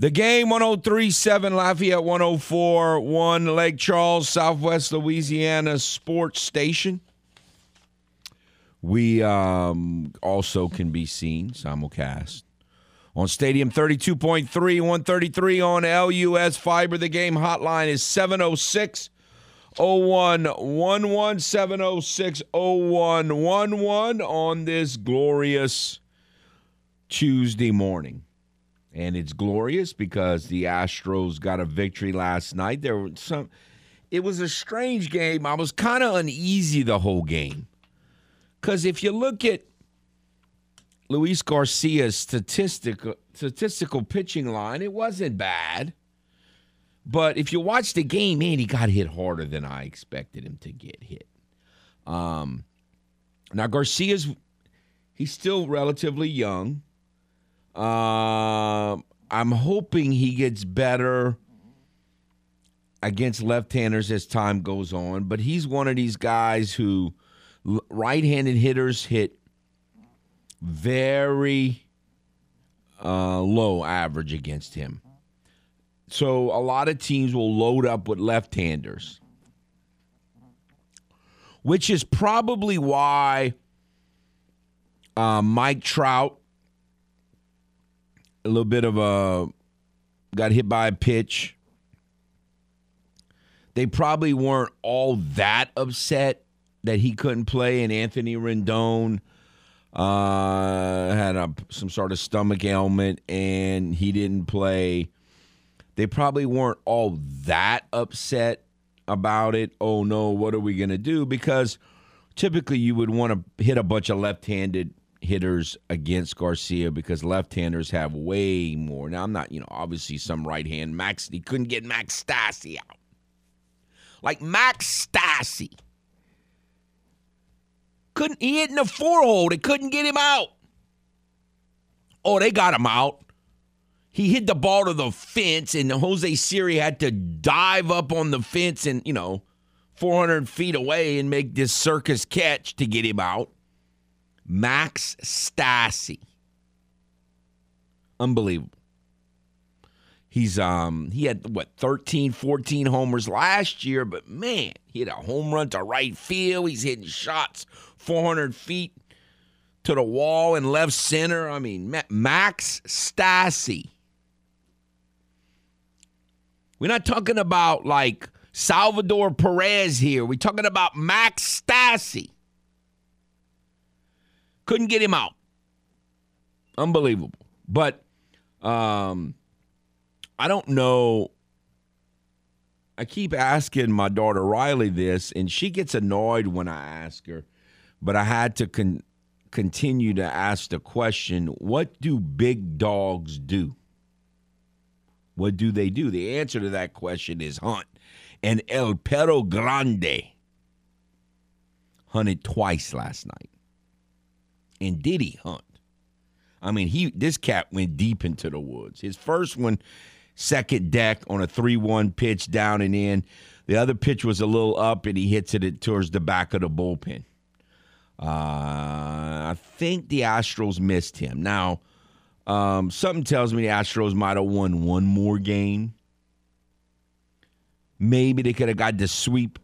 The Game, 103.7 Lafayette, 104.1 Lake Charles, Southwest Louisiana Sports Station. We also can be seen simulcast on Stadium 32.3, 133 on LUS Fiber. The Game hotline is 706-0111, 706-0111 on this glorious Tuesday morning. And it's glorious because the Astros got a victory last night. There were some. It was a strange game. I was kind of uneasy the whole game. Because if you look at Luis Garcia's statistical pitching line, it wasn't bad. But if you watch the game, man, he got hit harder than I expected him to get hit. Now, he's still relatively young. I'm hoping he gets better against left-handers as time goes on. But he's one of these guys who – right-handed hitters hit very low average against him. So a lot of teams will load up with left-handers, which is probably why Mike Trout, got hit by a pitch. They probably weren't all that upset that he couldn't play, and Anthony Rendon had some sort of stomach ailment, and he didn't play. They probably weren't all that upset about it. Oh, no, what are we going to do? Because typically you would want to hit a bunch of left-handed hitters against Garcia because left-handers have way more. Now, I'm not, obviously some right-hand. He couldn't get Max Stassi out. Like Max Stassi. He hit in the four-hole. They couldn't get him out. Oh, they got him out. He hit the ball to the fence, and Jose Siri had to dive up on the fence and, 400 feet away and make this circus catch to get him out. Max Stassi. Unbelievable. He's he had, 13, 14 homers last year, but, man, he hit a home run to right field. He's hitting shots 400 feet to the wall and left center. I mean, Max Stassi. We're not talking about, Salvador Perez here. We're talking about Max Stassi. Couldn't get him out. Unbelievable. But I don't know. I keep asking my daughter Riley this, and she gets annoyed when I ask her. But I had to continue to ask the question, what do big dogs do? What do they do? The answer to that question is hunt. And El Perro Grande hunted twice last night. And did he hunt? I mean, this cat went deep into the woods. His first one, second deck on a 3-1 pitch down and in. The other pitch was a little up, and he hits it towards the back of the bullpen. I think the Astros missed him. Now, something tells me the Astros might have won one more game. Maybe they could have got the sweep.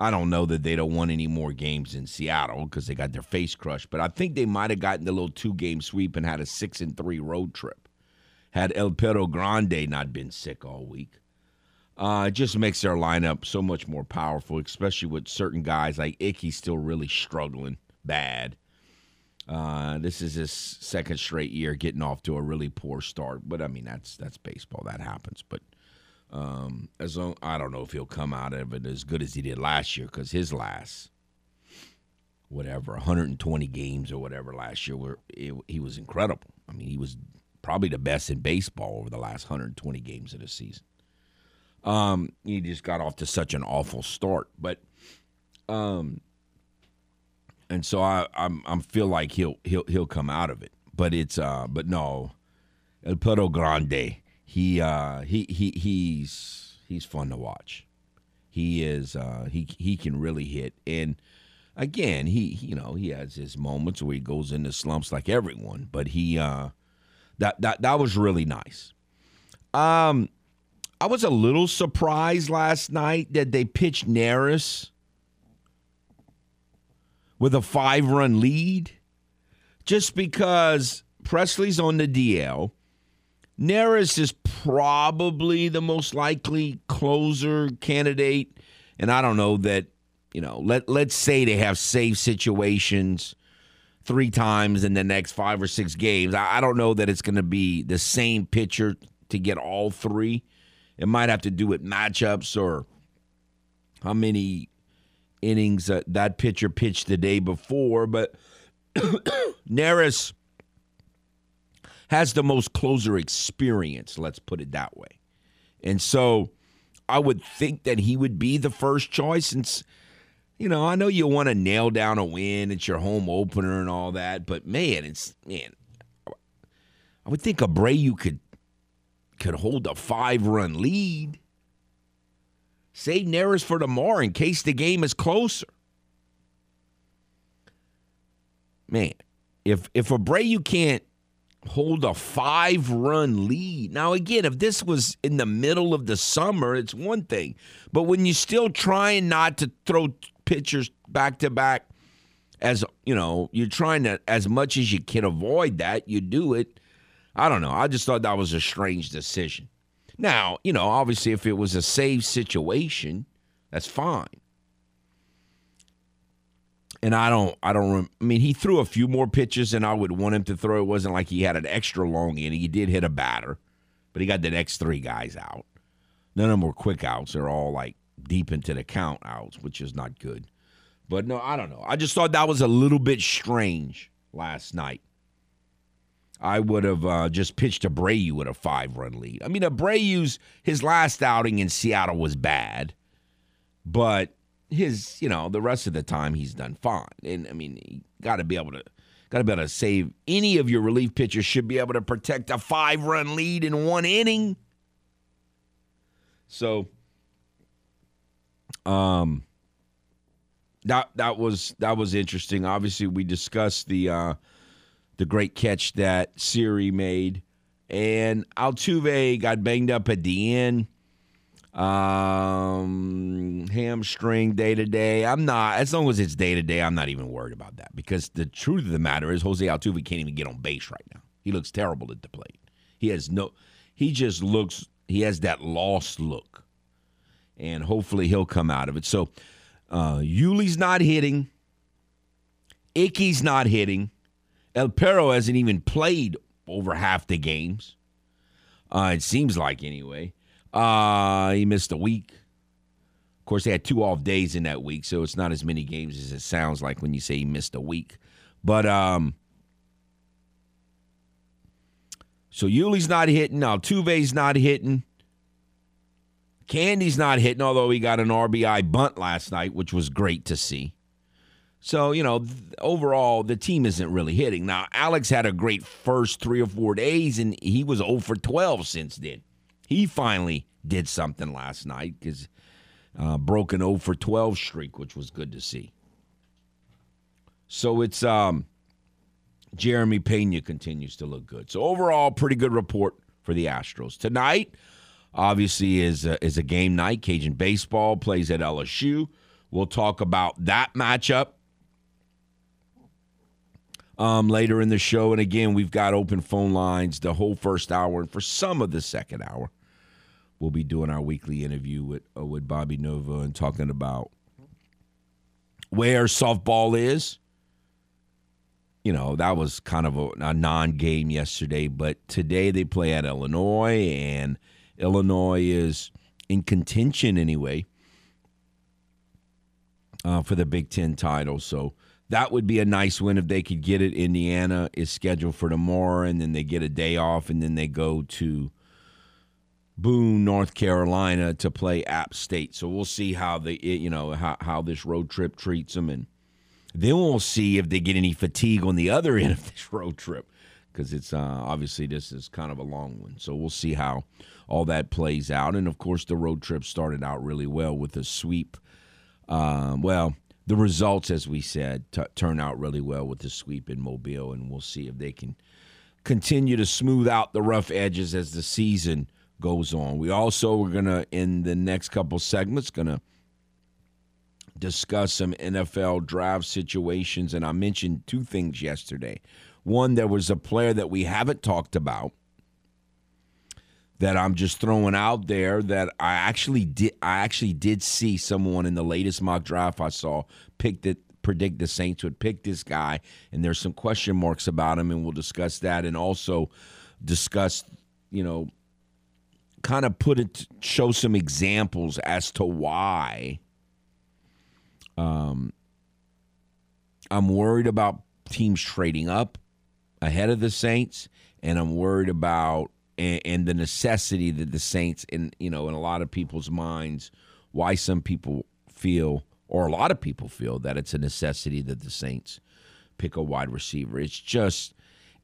I don't know that they don't won any more games in Seattle because they got their face crushed. But I think they might have gotten the little 2-game sweep and had a 6-3 road trip had El Perro Grande not been sick all week. It just makes their lineup so much more powerful, especially with certain guys like Icky still really struggling bad. This is his second straight year getting off to a really poor start. But, I mean, that's baseball. That happens. But I don't know if he'll come out of it as good as he did last year because his last, 120 games or whatever last year, he was incredible. I mean, he was probably the best in baseball over the last 120 games of the season. He just got off to such an awful start, but and so I'm feel like he'll come out of it. But it's but no, El Perro Grande. He's fun to watch. He is he can really hit, and again he has his moments where he goes into slumps like everyone. But he that was really nice. I was a little surprised last night that they pitched Neris with a 5-run lead just because Presley's on the DL. Neris is probably the most likely closer candidate, and I don't know that, let's say they have safe situations 3 times in the next 5 or 6 games. I don't know that it's going to be the same pitcher to get all 3. It might have to do with matchups or how many innings that pitcher pitched the day before. But Neris has the most closer experience, let's put it that way. And so I would think that he would be the first choice. And, I know you want to nail down a win. It's your home opener and all that. But, man, I would think Abreu could hold a 5-run lead. Save Neris for tomorrow in case the game is closer. Man, if Abreu can't hold a 5-run lead. Now, again, if this was in the middle of the summer, it's one thing. But when you're still trying not to throw pitchers back-to-back, as you're trying to, as much as you can avoid that, you do it. I don't know. I just thought that was a strange decision. Now, obviously if it was a safe situation, that's fine. And he threw a few more pitches than I would want him to throw. It wasn't like he had an extra long inning. He did hit a batter, but he got the next 3 guys out. None of them were quick outs. They're all like deep into the count outs, which is not good. But no, I don't know. I just thought that was a little bit strange last night. I would have just pitched Abreu with a 5-run lead. I mean, Abreu's, his last outing in Seattle was bad, but his, the rest of the time he's done fine. And I mean, you got to be able to save any of your relief pitchers. Should be able to protect a 5-run lead in one inning. So, that was interesting. Obviously, we discussed the great catch that Siri made. And Altuve got banged up at the end. Hamstring day-to-day. As long as it's day-to-day, I'm not even worried about that. Because the truth of the matter is Jose Altuve can't even get on base right now. He looks terrible at the plate. He has that lost look. And hopefully he'll come out of it. So, Yuli's not hitting. Icky's not hitting. El Perro hasn't even played over half the games. It seems like, anyway. He missed a week. Of course, they had 2 off days in that week, so it's not as many games as it sounds like when you say he missed a week. But so Yuli's not hitting. Altuve's not hitting. Candy's not hitting, although he got an RBI bunt last night, which was great to see. So, overall, the team isn't really hitting. Now, Alex had a great first 3 or 4 days, and he was 0 for 12 since then. He finally did something last night because broke an 0 for 12 streak, which was good to see. So it's Jeremy Peña continues to look good. So overall, pretty good report for the Astros. Tonight, obviously, is a game night. Cajun baseball plays at LSU. We'll talk about that matchup later in the show. And again, we've got open phone lines the whole first hour. And for some of the second hour, we'll be doing our weekly interview with Bobby Nova and talking about where softball is. That was kind of a non-game yesterday, but today they play at Illinois, and Illinois is in contention anyway for the Big Ten title. So, that would be a nice win if they could get it. Indiana is scheduled for tomorrow, and then they get a day off, and then they go to Boone, North Carolina, to play App State. So we'll see how they, you know, how this road trip treats them, and then we'll see if they get any fatigue on the other end of this road trip, because it's obviously this is kind of a long one. So we'll see how all that plays out. And of course, the road trip started out really well with a sweep. Well, the results, as we said, turn out really well with the sweep in Mobile, and we'll see if they can continue to smooth out the rough edges as the season goes on. We also are going to, in the next couple segments, going to discuss some NFL draft situations. And I mentioned two things yesterday. One, there was a player that we haven't talked about that I'm just throwing out there that I actually did see someone in the latest mock draft I saw predict the Saints would pick this guy, and there's some question marks about him, and we'll discuss that, and also discuss, you know, kind of show some examples as to why I'm worried about teams trading up ahead of the Saints, and I'm worried about and the necessity that the Saints, in, you know, in a lot of people's minds, why some people feel, or a lot of people feel, that it's a necessity that the Saints pick a wide receiver. It's just,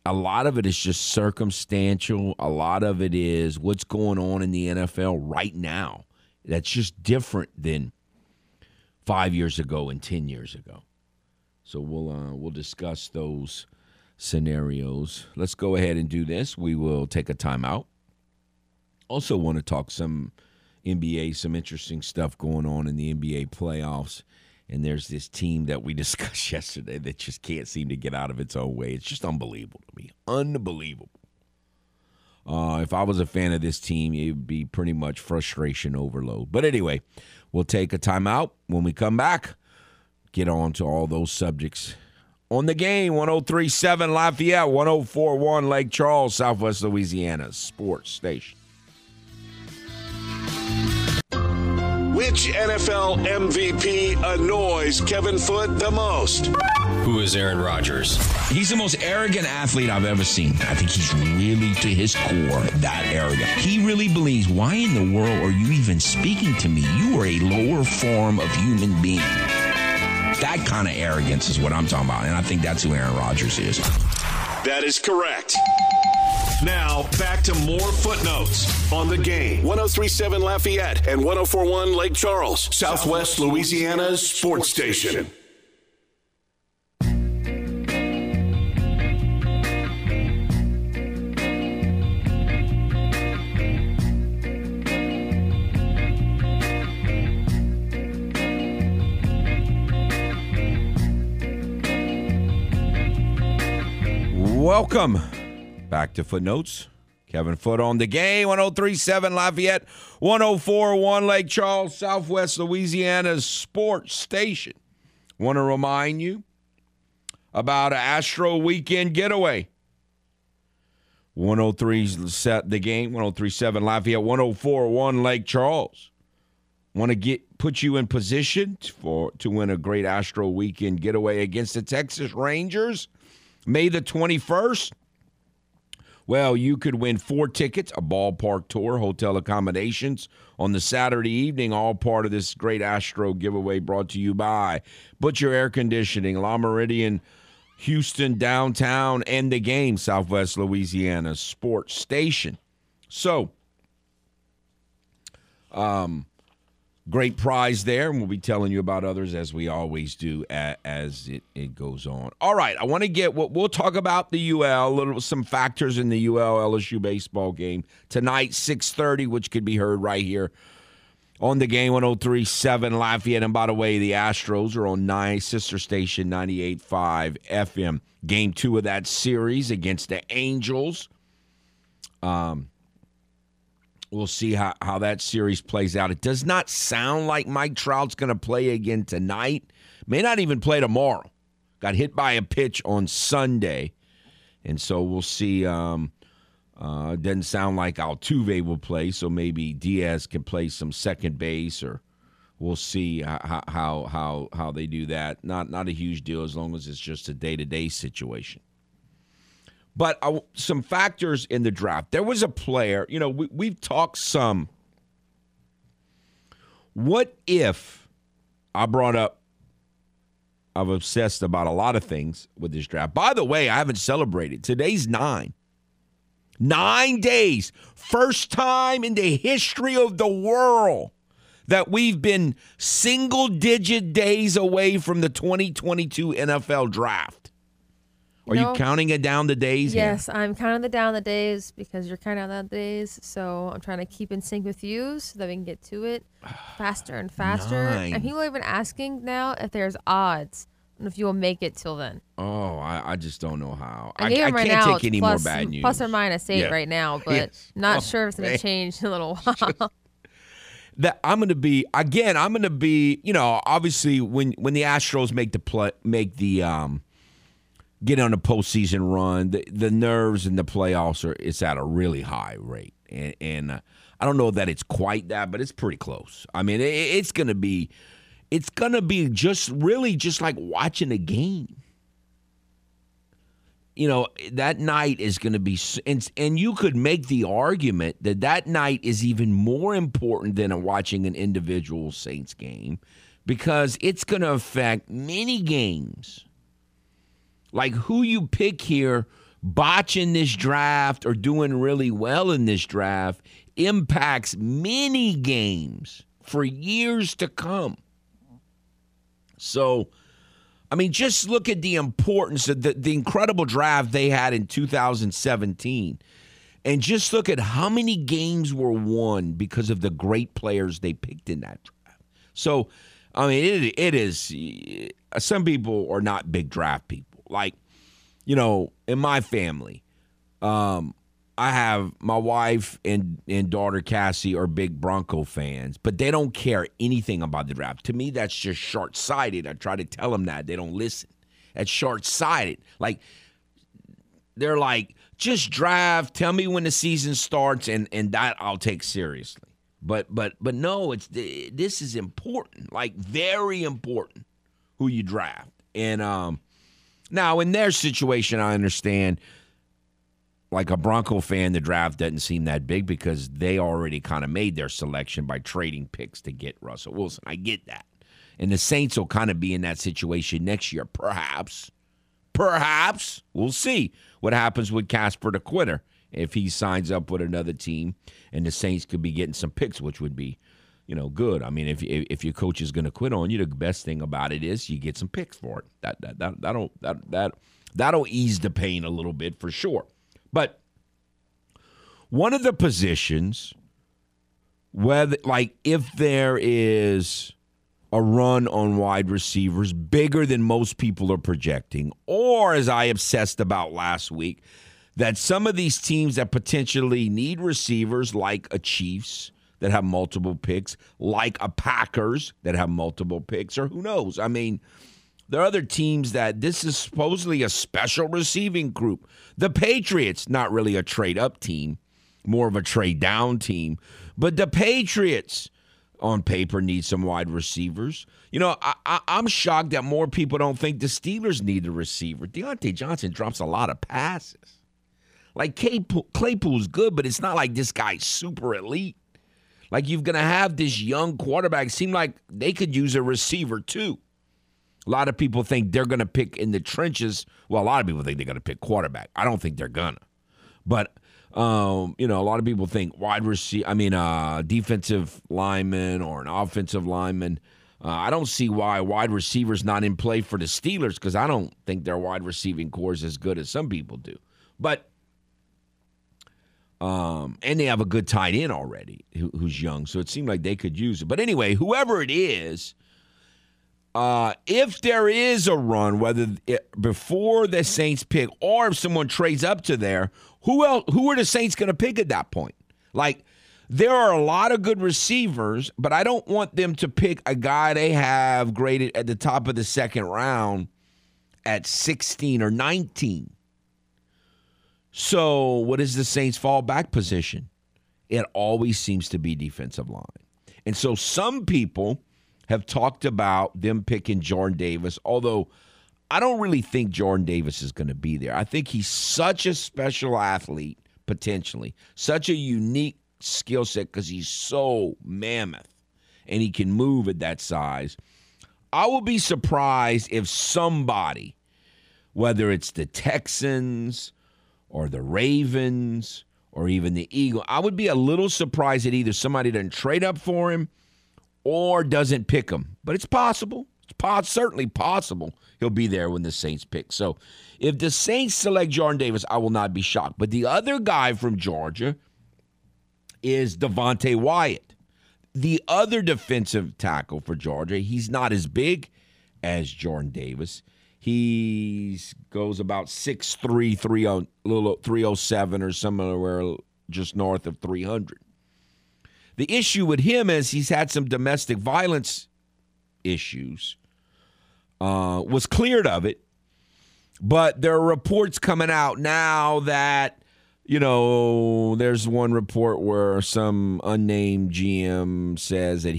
a lot of it is just circumstantial. A lot of it is what's going on in the NFL right now. That's just different than 5 years ago and 10 years ago. So we'll discuss those scenarios. Let's go ahead and do this. We will take a timeout. Also want to talk some NBA, some interesting stuff going on in the NBA playoffs. And there's this team that we discussed yesterday that just can't seem to get out of its own way. It's just unbelievable to me. Unbelievable. If I was a fan of this team, it would be pretty much frustration overload. But anyway, we'll take a timeout. When we come back, get on to all those subjects. On the Game, 103.7 Lafayette, 104.1 Lake Charles, Southwest Louisiana Sports Station. Which NFL MVP annoys Kevin Foote the most? Who is Aaron Rodgers? He's the most arrogant athlete I've ever seen. I think he's really, to his core, that arrogant. He really believes, why in the world are you even speaking to me? You are a lower form of human being. That kind of arrogance is what I'm talking about, and I think that's who Aaron Rodgers is. That is correct. Now, back to more footnotes on the Game. 103.7 Lafayette and 104.1 Lake Charles, Southwest Louisiana's sports station. Welcome back to Footnotes. Kevin Foote on the Game, 103.7 Lafayette, 104.1 Lake Charles, Southwest Louisiana's sports station. Want to remind you about an Astro Weekend Getaway. 103.7 The Game, 103.7 Lafayette, 104.1 Lake Charles. Want to put you in position to win a great Astro Weekend Getaway against the Texas Rangers May the 21st. Well, you could win 4 tickets, a ballpark tour, hotel accommodations on the Saturday evening, all part of this great Astro giveaway brought to you by Butcher Air Conditioning, La Meridian, Houston, Downtown, and the Game, Southwest Louisiana Sports Station. So, great prize there, and we'll be telling you about others as we always do as it goes on. All right, I want to get what we'll talk about the UL, some factors in the UL LSU baseball game tonight, 6:30, which could be heard right here on the Game, 103.7 Lafayette. And by the way, the Astros are on sister station 98.5 FM. Game 2 of that series against the Angels. We'll see how that series plays out. It does not sound like Mike Trout's going to play again tonight. May not even play tomorrow. Got hit by a pitch on Sunday. And so we'll see. It doesn't sound like Altuve will play, so maybe Diaz can play some second base, or we'll see how they do that. Not a huge deal as long as it's just a day-to-day situation. But some factors in the draft. There was a player, you know, we've talked some. What if I brought up, I'm obsessed about a lot of things with this draft. By the way, I haven't celebrated. Today's 9. 9 days. First time in the history of the world that we've been single-digit days away from the 2022 NFL draft. Are you counting it down the days? Yes, now? I'm counting down the days because you're counting down the days. So I'm trying to keep in sync with you so that we can get to it faster and faster. 9. And people are even asking now if there's odds and if you will make it till then. Oh, I just don't know how. I can't take any more bad news. Plus or minus 8 right now, but not sure if it's going to change in a little while. I'm going to be, you know, obviously when the Astros get on a postseason run, the nerves in the playoffs it's at a really high rate. And I don't know that it's quite that, but it's pretty close. I mean, it's going to be just like watching a game. You know, that night is going to be – and you could make the argument that night is even more important than watching an individual Saints game because it's going to affect many games. Like who you pick here botching this draft or doing really well in this draft impacts many games for years to come. So – I mean, just look at the importance of the incredible draft they had in 2017. And just look at how many games were won because of the great players they picked in that draft. So, I mean, it is – some people are not big draft people. Like, you know, in my family, I have – my wife and daughter Cassie are big Bronco fans, but they don't care anything about the draft. To me, that's just short-sighted. I try to tell them that. They don't listen. That's short-sighted. Like, they're like, just draft, tell me when the season starts, and that I'll take seriously. But no, this is important, like very important, who you draft. And now, in their situation, I understand – like a Bronco fan, the draft doesn't seem that big because they already kind of made their selection by trading picks to get Russell Wilson. I get that. And the Saints will kind of be in that situation next year, perhaps. Perhaps. We'll see what happens with Casper the Quitter if he signs up with another team and the Saints could be getting some picks, which would be, you know, good. I mean, if your coach is going to quit on you, the best thing about it is you get some picks for it. That'll ease the pain a little bit for sure. But one of the positions, whether like if there is a run on wide receivers bigger than most people are projecting, or as I obsessed about last week, that some of these teams that potentially need receivers like a Chiefs that have multiple picks, like a Packers that have multiple picks, or who knows? I mean, there are other teams that this is supposedly a special receiving group. The Patriots, not really a trade-up team, more of a trade-down team. But the Patriots, on paper, need some wide receivers. You know, I'm shocked that more people don't think the Steelers need a receiver. Deontay Johnson drops a lot of passes. Like, Claypool's good, but it's not like this guy's super elite. Like, you're going to have this young quarterback. Seem like they could use a receiver, too. A lot of people think they're going to pick in the trenches. Well, a lot of people think they're going to pick quarterback. I don't think they're going to. But, you know, a lot of people think wide receiver, I mean, defensive lineman or an offensive lineman. I don't see why wide receiver's not in play for the Steelers because I don't think their wide receiving core is as good as some people do. But, and they have a good tight end already who's young, so it seemed like they could use it. But anyway, whoever it is, if there is a run, whether before the Saints pick or if someone trades up to there, who are the Saints going to pick at that point? Like, there are a lot of good receivers, but I don't want them to pick a guy they have graded at the top of the second round at 16 or 19. So what is the Saints' fallback position? It always seems to be defensive line. And so some people have talked about them picking Jordan Davis, although I don't really think Jordan Davis is going to be there. I think he's such a special athlete, potentially, such a unique skill set because he's so mammoth and he can move at that size. I will be surprised if somebody, whether it's the Texans or the Ravens or even the Eagles, I would be a little surprised that either somebody doesn't trade up for him or doesn't pick him. But it's possible. It's certainly possible he'll be there when the Saints pick. So if the Saints select Jordan Davis, I will not be shocked. But the other guy from Georgia is Devontae Wyatt, the other defensive tackle for Georgia. He's not as big as Jordan Davis. He goes about 6'3", 300, little 307 or somewhere just north of 300. The issue with him is he's had some domestic violence issues, was cleared of it, but there are reports coming out now that, you know, there's one report where some unnamed GM says that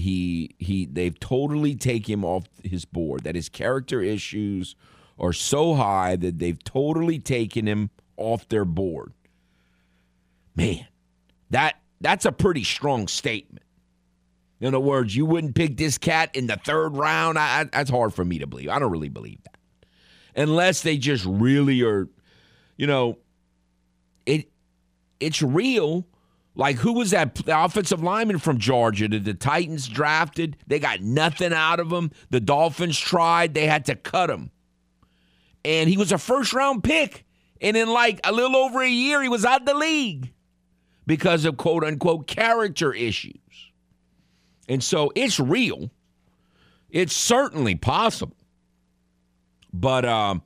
they've totally taken him off his board, that his character issues are so high that they've totally taken him off their board. Man, that's a pretty strong statement. In other words, you wouldn't pick this cat in the third round. That's hard for me to believe. I don't really believe that. Unless they just really are, you know, it's real. Like, who was that? The offensive lineman from Georgia that the Titans drafted. They got nothing out of him. The Dolphins tried. They had to cut him. And he was a first-round pick. And in like a little over a year, he was out of the league because of, quote-unquote, character issues. And so it's real. It's certainly possible. But I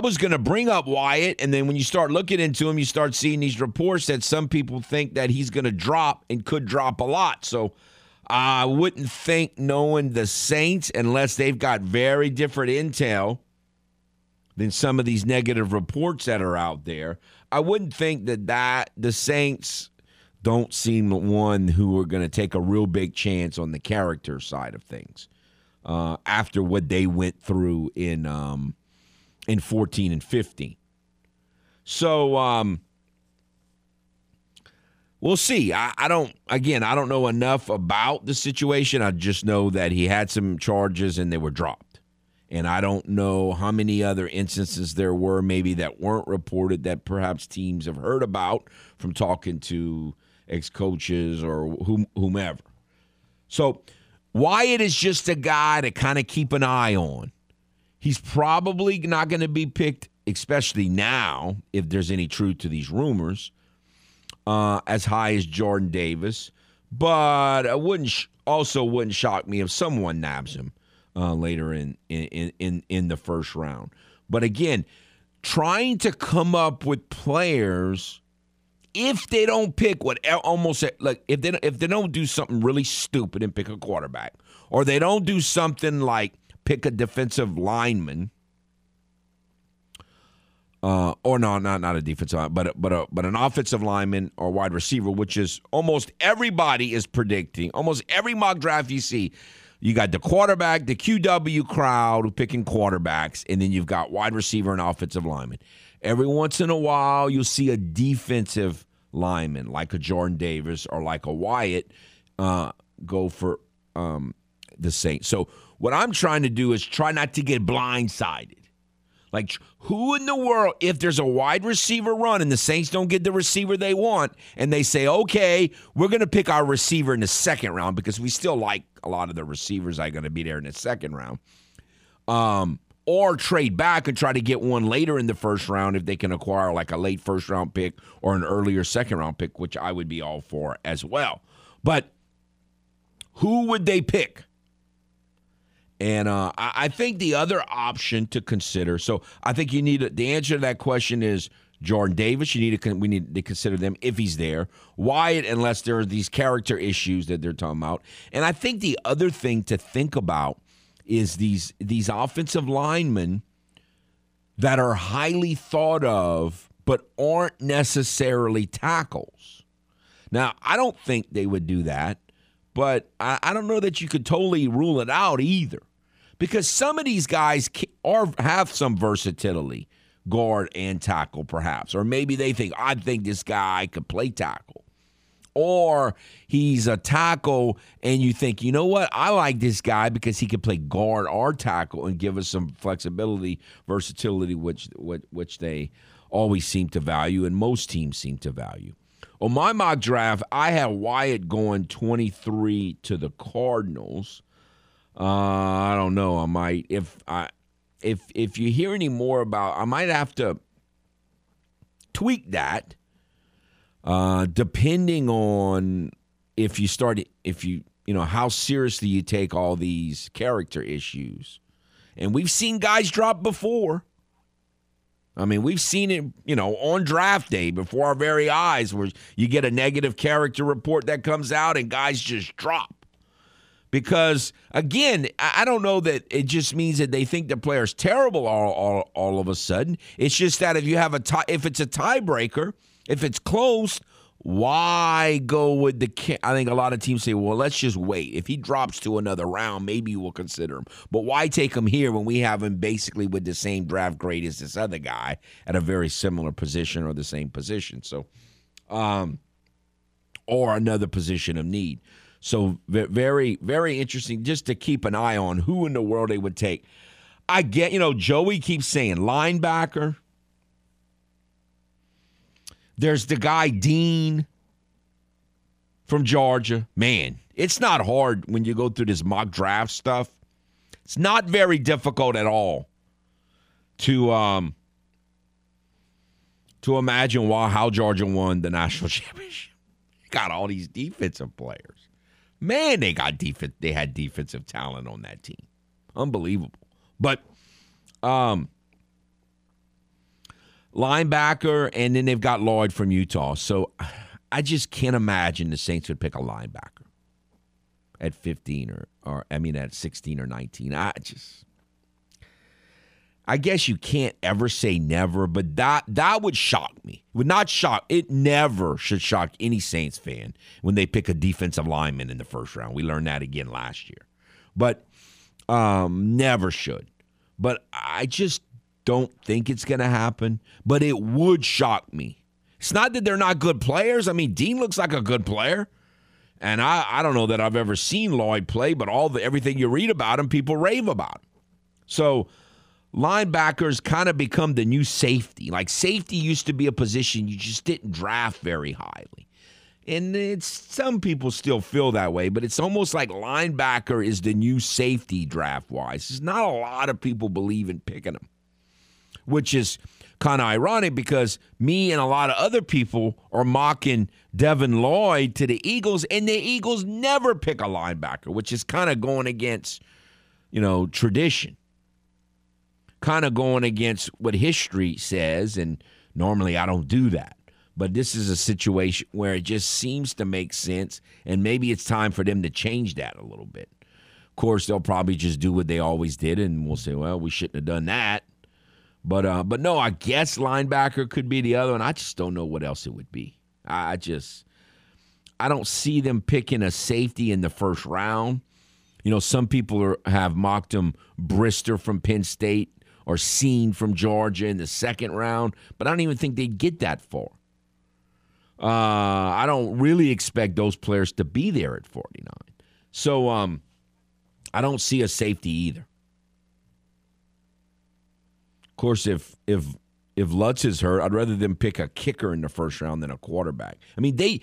was going to bring up Wyatt, and then when you start looking into him, you start seeing these reports that some people think that he's going to drop and could drop a lot. So I wouldn't think, knowing the Saints, unless they've got very different intel than some of these negative reports that are out there, I wouldn't think that the Saints don't seem the one who are going to take a real big chance on the character side of things after what they went through in 14 and 15. So we'll see. I don't know enough about the situation. I just know that he had some charges and they were dropped. And I don't know how many other instances there were maybe that weren't reported that perhaps teams have heard about from talking to ex-coaches or whomever. So Wyatt is just a guy to kind of keep an eye on. He's probably not going to be picked, especially now, if there's any truth to these rumors, as high as Jordan Davis. But I wouldn't shock me if someone nabs him later in the first round. But again, trying to come up with players. If they don't pick if they don't do something really stupid and pick a quarterback, or they don't do something like pick a defensive lineman, not a defensive lineman, but an offensive lineman or wide receiver, which is almost everybody is predicting. Almost every mock draft you see, you got the quarterback, the QW crowd picking quarterbacks, and then you've got wide receiver and offensive lineman. Every once in a while, you'll see a defensive lineman like a Jordan Davis or like a Wyatt go for the Saints. So what I'm trying to do is try not to get blindsided. Like, who in the world, if there's a wide receiver run and the Saints don't get the receiver they want and they say, okay, we're going to pick our receiver in the second round because we still like a lot of the receivers that are going to be there in the second round. Or trade back and try to get one later in the first round if they can acquire like a late first-round pick or an earlier second-round pick, which I would be all for as well. But who would they pick? And I think the other option to consider, so I think you need the answer to that question is Jordan Davis. We need to consider them if he's there. Wyatt, unless there are these character issues that they're talking about. And I think the other thing to think about is these offensive linemen that are highly thought of but aren't necessarily tackles. Now, I don't think they would do that, but I don't know that you could totally rule it out either because some of these guys have some versatility, guard and tackle perhaps. Or maybe they think, I think this guy could play tackle. Or he's a tackle and you think, you know what, I like this guy because he could play guard or tackle and give us some flexibility, versatility, which they always seem to value and most teams seem to value. On my mock draft, I had Wyatt going 23 to the Cardinals. I don't know. I might if you hear any more about, I might have to tweak that. Depending on if you how seriously you take all these character issues, and we've seen guys drop before. I mean, we've seen it, on draft day before our very eyes where you get a negative character report that comes out and guys just drop. Because, again, I don't know that it just means that they think the player's terrible all of a sudden. It's just that if you have if it's a tiebreaker, if it's close, why go with I think a lot of teams say, well, let's just wait. If he drops to another round, maybe we'll consider him. But why take him here when we have him basically with the same draft grade as this other guy at a very similar position or the same position? So, or another position of need. So very, very interesting just to keep an eye on who in the world they would take. I get, Joey keeps saying linebacker. There's the guy, Dean, from Georgia. Man, it's not hard when you go through this mock draft stuff. It's not very difficult at all to imagine how Georgia won the national championship. Got all these defensive players. Man, they had defensive talent on that team. Unbelievable. But linebacker, and then they've got Lloyd from Utah. So I just can't imagine the Saints would pick a linebacker at 15 at 16 or 19. I guess you can't ever say never, but that would shock me. It would not shock. It never should shock any Saints fan when they pick a defensive lineman in the first round. We learned that again last year. But never should. But I just don't think it's going to happen, but it would shock me. It's not that they're not good players. I mean, Dean looks like a good player, and I don't know that I've ever seen Lloyd play, but everything you read about him, people rave about him. So linebackers kind of become the new safety. Like safety used to be a position you just didn't draft very highly. And some people still feel that way, but it's almost like linebacker is the new safety draft-wise. There's not a lot of people believe in picking them, which is kind of ironic because me and a lot of other people are mocking Devin Lloyd to the Eagles, and the Eagles never pick a linebacker, which is kind of going against, tradition, kind of going against what history says, and normally I don't do that. But this is a situation where it just seems to make sense, and maybe it's time for them to change that a little bit. Of course, they'll probably just do what they always did, and we'll say, well, we shouldn't have done that. But no, I guess linebacker could be the other one. I just don't know what else it would be. I don't see them picking a safety in the first round. Some people have mocked them Brister from Penn State or Seen from Georgia in the second round, but I don't even think they'd get that far. I don't really expect those players to be there at 49. So I don't see a safety either. Of course, if Lutz is hurt, I'd rather them pick a kicker in the first round than a quarterback. I mean, they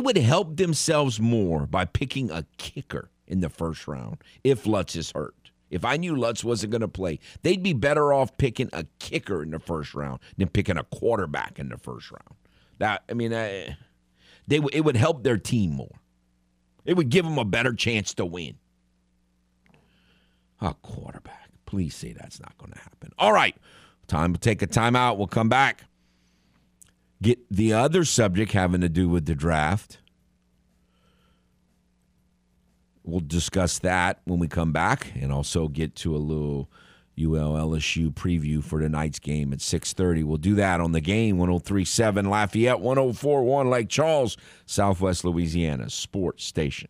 would help themselves more by picking a kicker in the first round if Lutz is hurt. If I knew Lutz wasn't going to play, they'd be better off picking a kicker in the first round than picking a quarterback in the first round. It would help their team more. It would give them a better chance to win. A quarterback. Please say that's not going to happen. All right, time to take a timeout. We'll come back. Get the other subject having to do with the draft. We'll discuss that when we come back and also get to a little LSU preview for tonight's game at 6:30. We'll do that on The Game, 103.7 Lafayette, 104.1 Lake Charles, Southwest Louisiana Sports Station.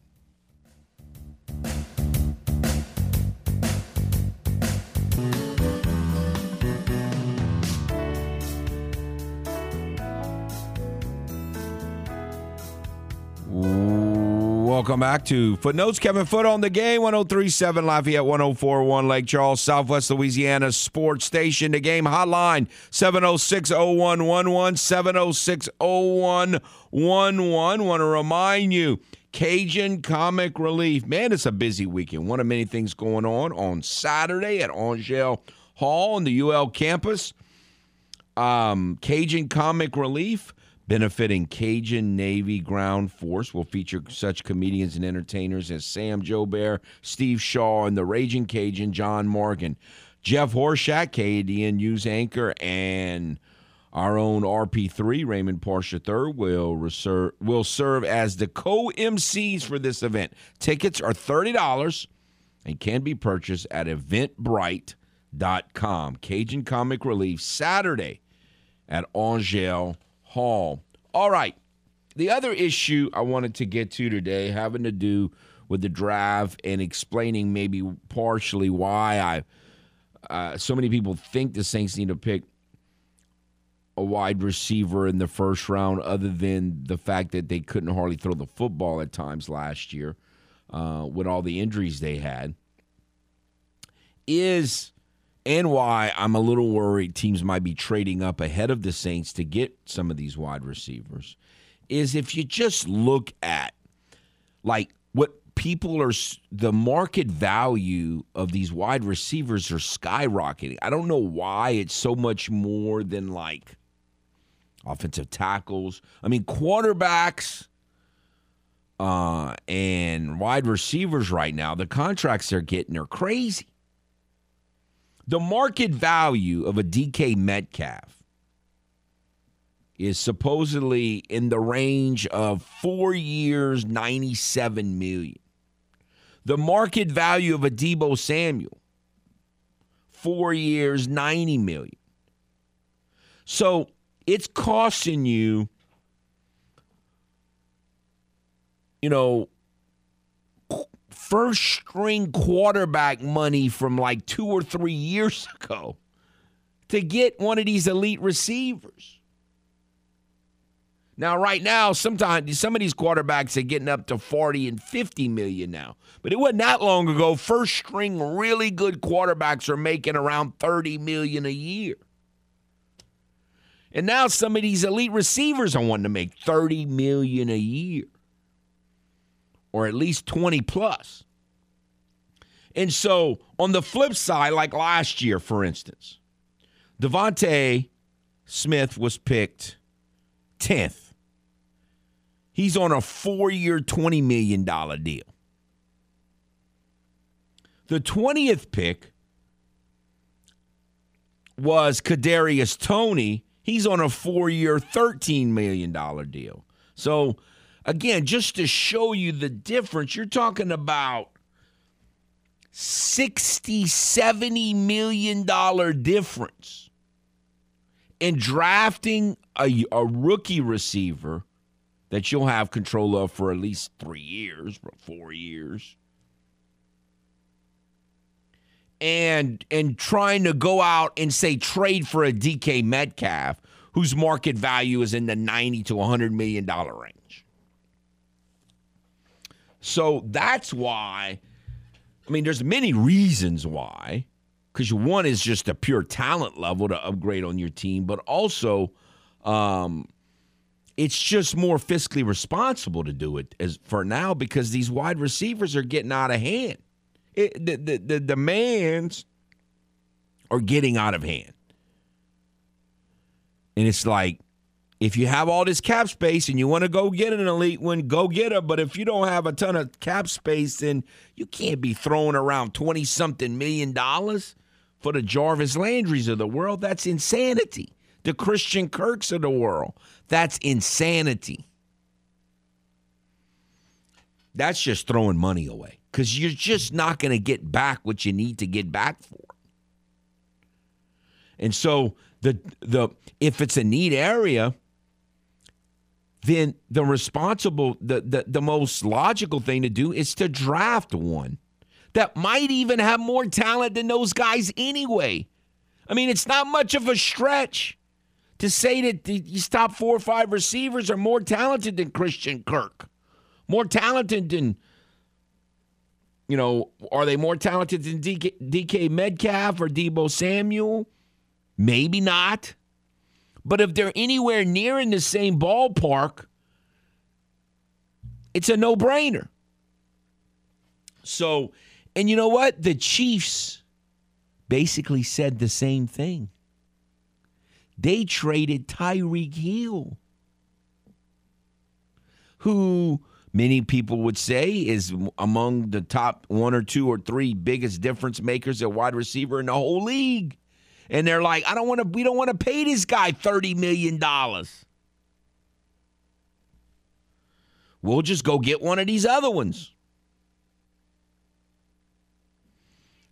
Welcome back to Footnotes. Kevin Foot on the game, 103.7 Lafayette, 104.1 Lake Charles, Southwest Louisiana Sports Station. The game hotline, 706-0111, 706-0111. Want to remind you, Cajun Comic Relief. Man, it's a busy weekend. One of many things going on Saturday at Angele Hall on the UL campus. Cajun Comic Relief, benefiting Cajun Navy Ground Force, will feature such comedians and entertainers as Sam Joubert, Steve Shaw, and the Raging Cajun, John Morgan. Jeff Horshack, KADNU's anchor, and our own RP3, Raymond Parsh III, will serve as the co-MCs for this event. Tickets are $30 and can be purchased at eventbrite.com. Cajun Comic Relief, Saturday at Angele Hall. All right. The other issue I wanted to get to today, having to do with the drive and explaining maybe partially why so many people think the Saints need to pick a wide receiver in the first round, other than the fact that they couldn't hardly throw the football at times last year with all the injuries they had, and why I'm a little worried teams might be trading up ahead of the Saints to get some of these wide receivers, is if you just look at, like, what people are – the market value of these wide receivers are skyrocketing. I don't know why it's so much more than, like, offensive tackles. I mean, quarterbacks and wide receivers right now, the contracts they're getting are crazy. The market value of a DK Metcalf is supposedly in the range of 4 years, $97 million. The market value of a Debo Samuel, 4 years, $90 million. So it's costing you, you know, first-string quarterback money from like 2 or 3 years ago to get one of these elite receivers. Now, right now, sometimes some of these quarterbacks are getting up to 40 and 50 million now. But it wasn't that long ago. First-string really good quarterbacks are making around 30 million a year. And now some of these elite receivers are wanting to make 30 million a year, or at least 20-plus. And so on the flip side, like last year, for instance, Devontae Smith was picked 10th. He's on a 4-year, $20 million deal. The 20th pick was Kadarius Toney. He's on a 4-year, $13 million deal. So, again, just to show you the difference, you're talking about $60, $70 million difference in drafting a rookie receiver that you'll have control of for at least 3 years, 4 years, and trying to go out and, say, trade for a DK Metcalf, whose market value is in the $90 to $100 million range. So that's why, I mean, there's many reasons why, because one is just a pure talent level to upgrade on your team, but also it's just more fiscally responsible to do it as for now, because these wide receivers are getting out of hand. The demands are getting out of hand. And it's like, if you have all this cap space and you want to go get an elite one, go get her. But if you don't have a ton of cap space, then you can't be throwing around $20-something million for the Jarvis Landrys of the world. That's insanity. The Christian Kirks of the world. That's insanity. That's just throwing money away, because you're just not going to get back what you need to get back for. And so if it's a need area, then the responsible, the most logical thing to do is to draft one that might even have more talent than those guys anyway. I mean, it's not much of a stretch to say that these top 4 or 5 receivers are more talented than Christian Kirk, more talented than, you know, are they more talented than DK Metcalf or Debo Samuel? Maybe not. But if they're anywhere near in the same ballpark, it's a no-brainer. So, and you know what? The Chiefs basically said the same thing. They traded Tyreek Hill, who many people would say is among the top one or two or three biggest difference makers at wide receiver in the whole league. And they're like, we don't want to pay this guy $30 million. We'll just go get one of these other ones.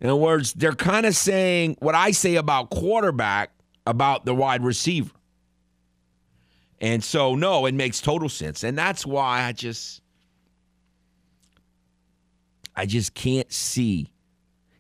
In other words, they're kind of saying what I say about quarterback about the wide receiver. And so, no, it makes total sense. And that's why I just can't see.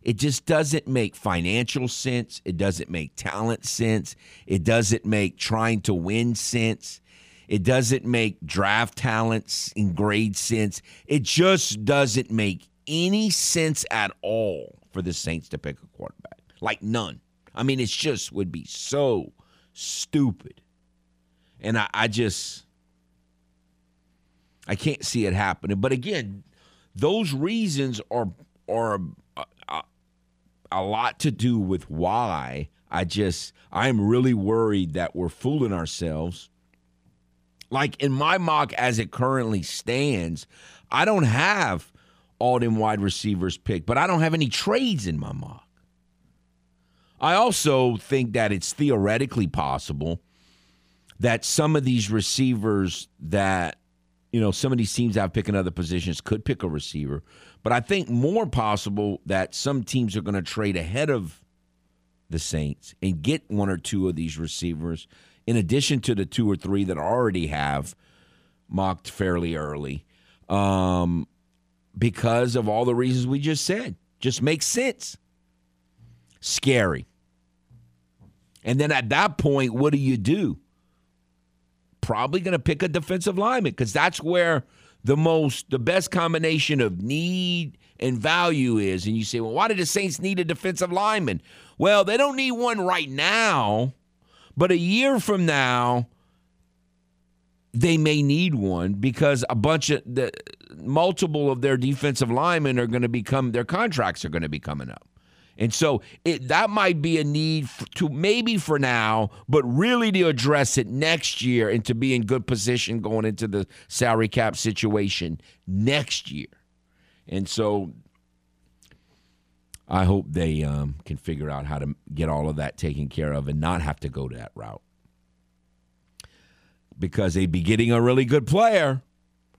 It just doesn't make financial sense. It doesn't make talent sense. It doesn't make trying to win sense. It doesn't make draft talents and grade sense. It just doesn't make any sense at all for the Saints to pick a quarterback. Like none. I mean, it just would be so stupid. And I can't see it happening. But again, those reasons are a lot to do with why I'm really worried that we're fooling ourselves. Like in my mock as it currently stands, I don't have all them wide receivers picked, but I don't have any trades in my mock. I also think that it's theoretically possible that some of these receivers that, you know, some of these teams that have picked in other positions could pick a receiver. But I think more possible that some teams are going to trade ahead of the Saints and get one or two of these receivers in addition to the two or three that I already have mocked fairly early because of all the reasons we just said. Just makes sense. Scary. And then at that point, what do? Probably going to pick a defensive lineman because that's where the best combination of need and value is. And you say, well, why do the Saints need a defensive lineman? Well, they don't need one right now, but a year from now, they may need one because a bunch of multiple of their defensive linemen are going to become, their contracts are going to be coming up. And so that might be a need to maybe for now, but really to address it next year and to be in good position going into the salary cap situation next year. And so I hope they can figure out how to get all of that taken care of and not have to go that route. Because they'd be getting a really good player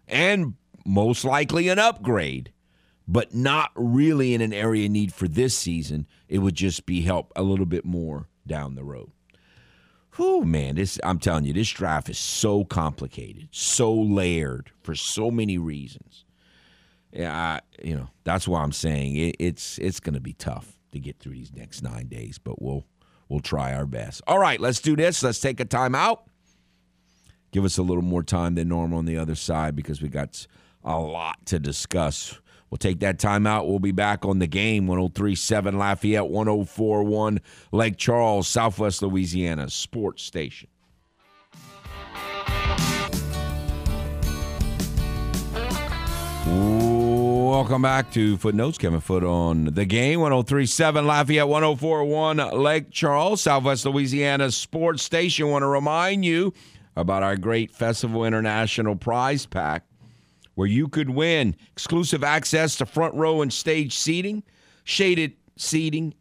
and most likely an upgrade. But not really in an area of need for this season. It would just be help a little bit more down the road. Whew, man, I'm telling you, this draft is so complicated, so layered for so many reasons. Yeah, that's why I'm saying it's going to be tough to get through these next 9 days, but we'll try our best. All right, let's do this. Let's take a time out. Give us a little more time than normal on the other side because we got a lot to discuss. We'll take that time out. We'll be back on The Game, 103.7 Lafayette, 104.1 Lake Charles, Southwest Louisiana Sports Station. Welcome back to Footnotes. Kevin Foote on The Game, 103.7 Lafayette, 104.1 Lake Charles, Southwest Louisiana Sports Station. Want to remind you about our great Festival International Prize Pack, where you could win exclusive access to front row and stage seating, shaded seating,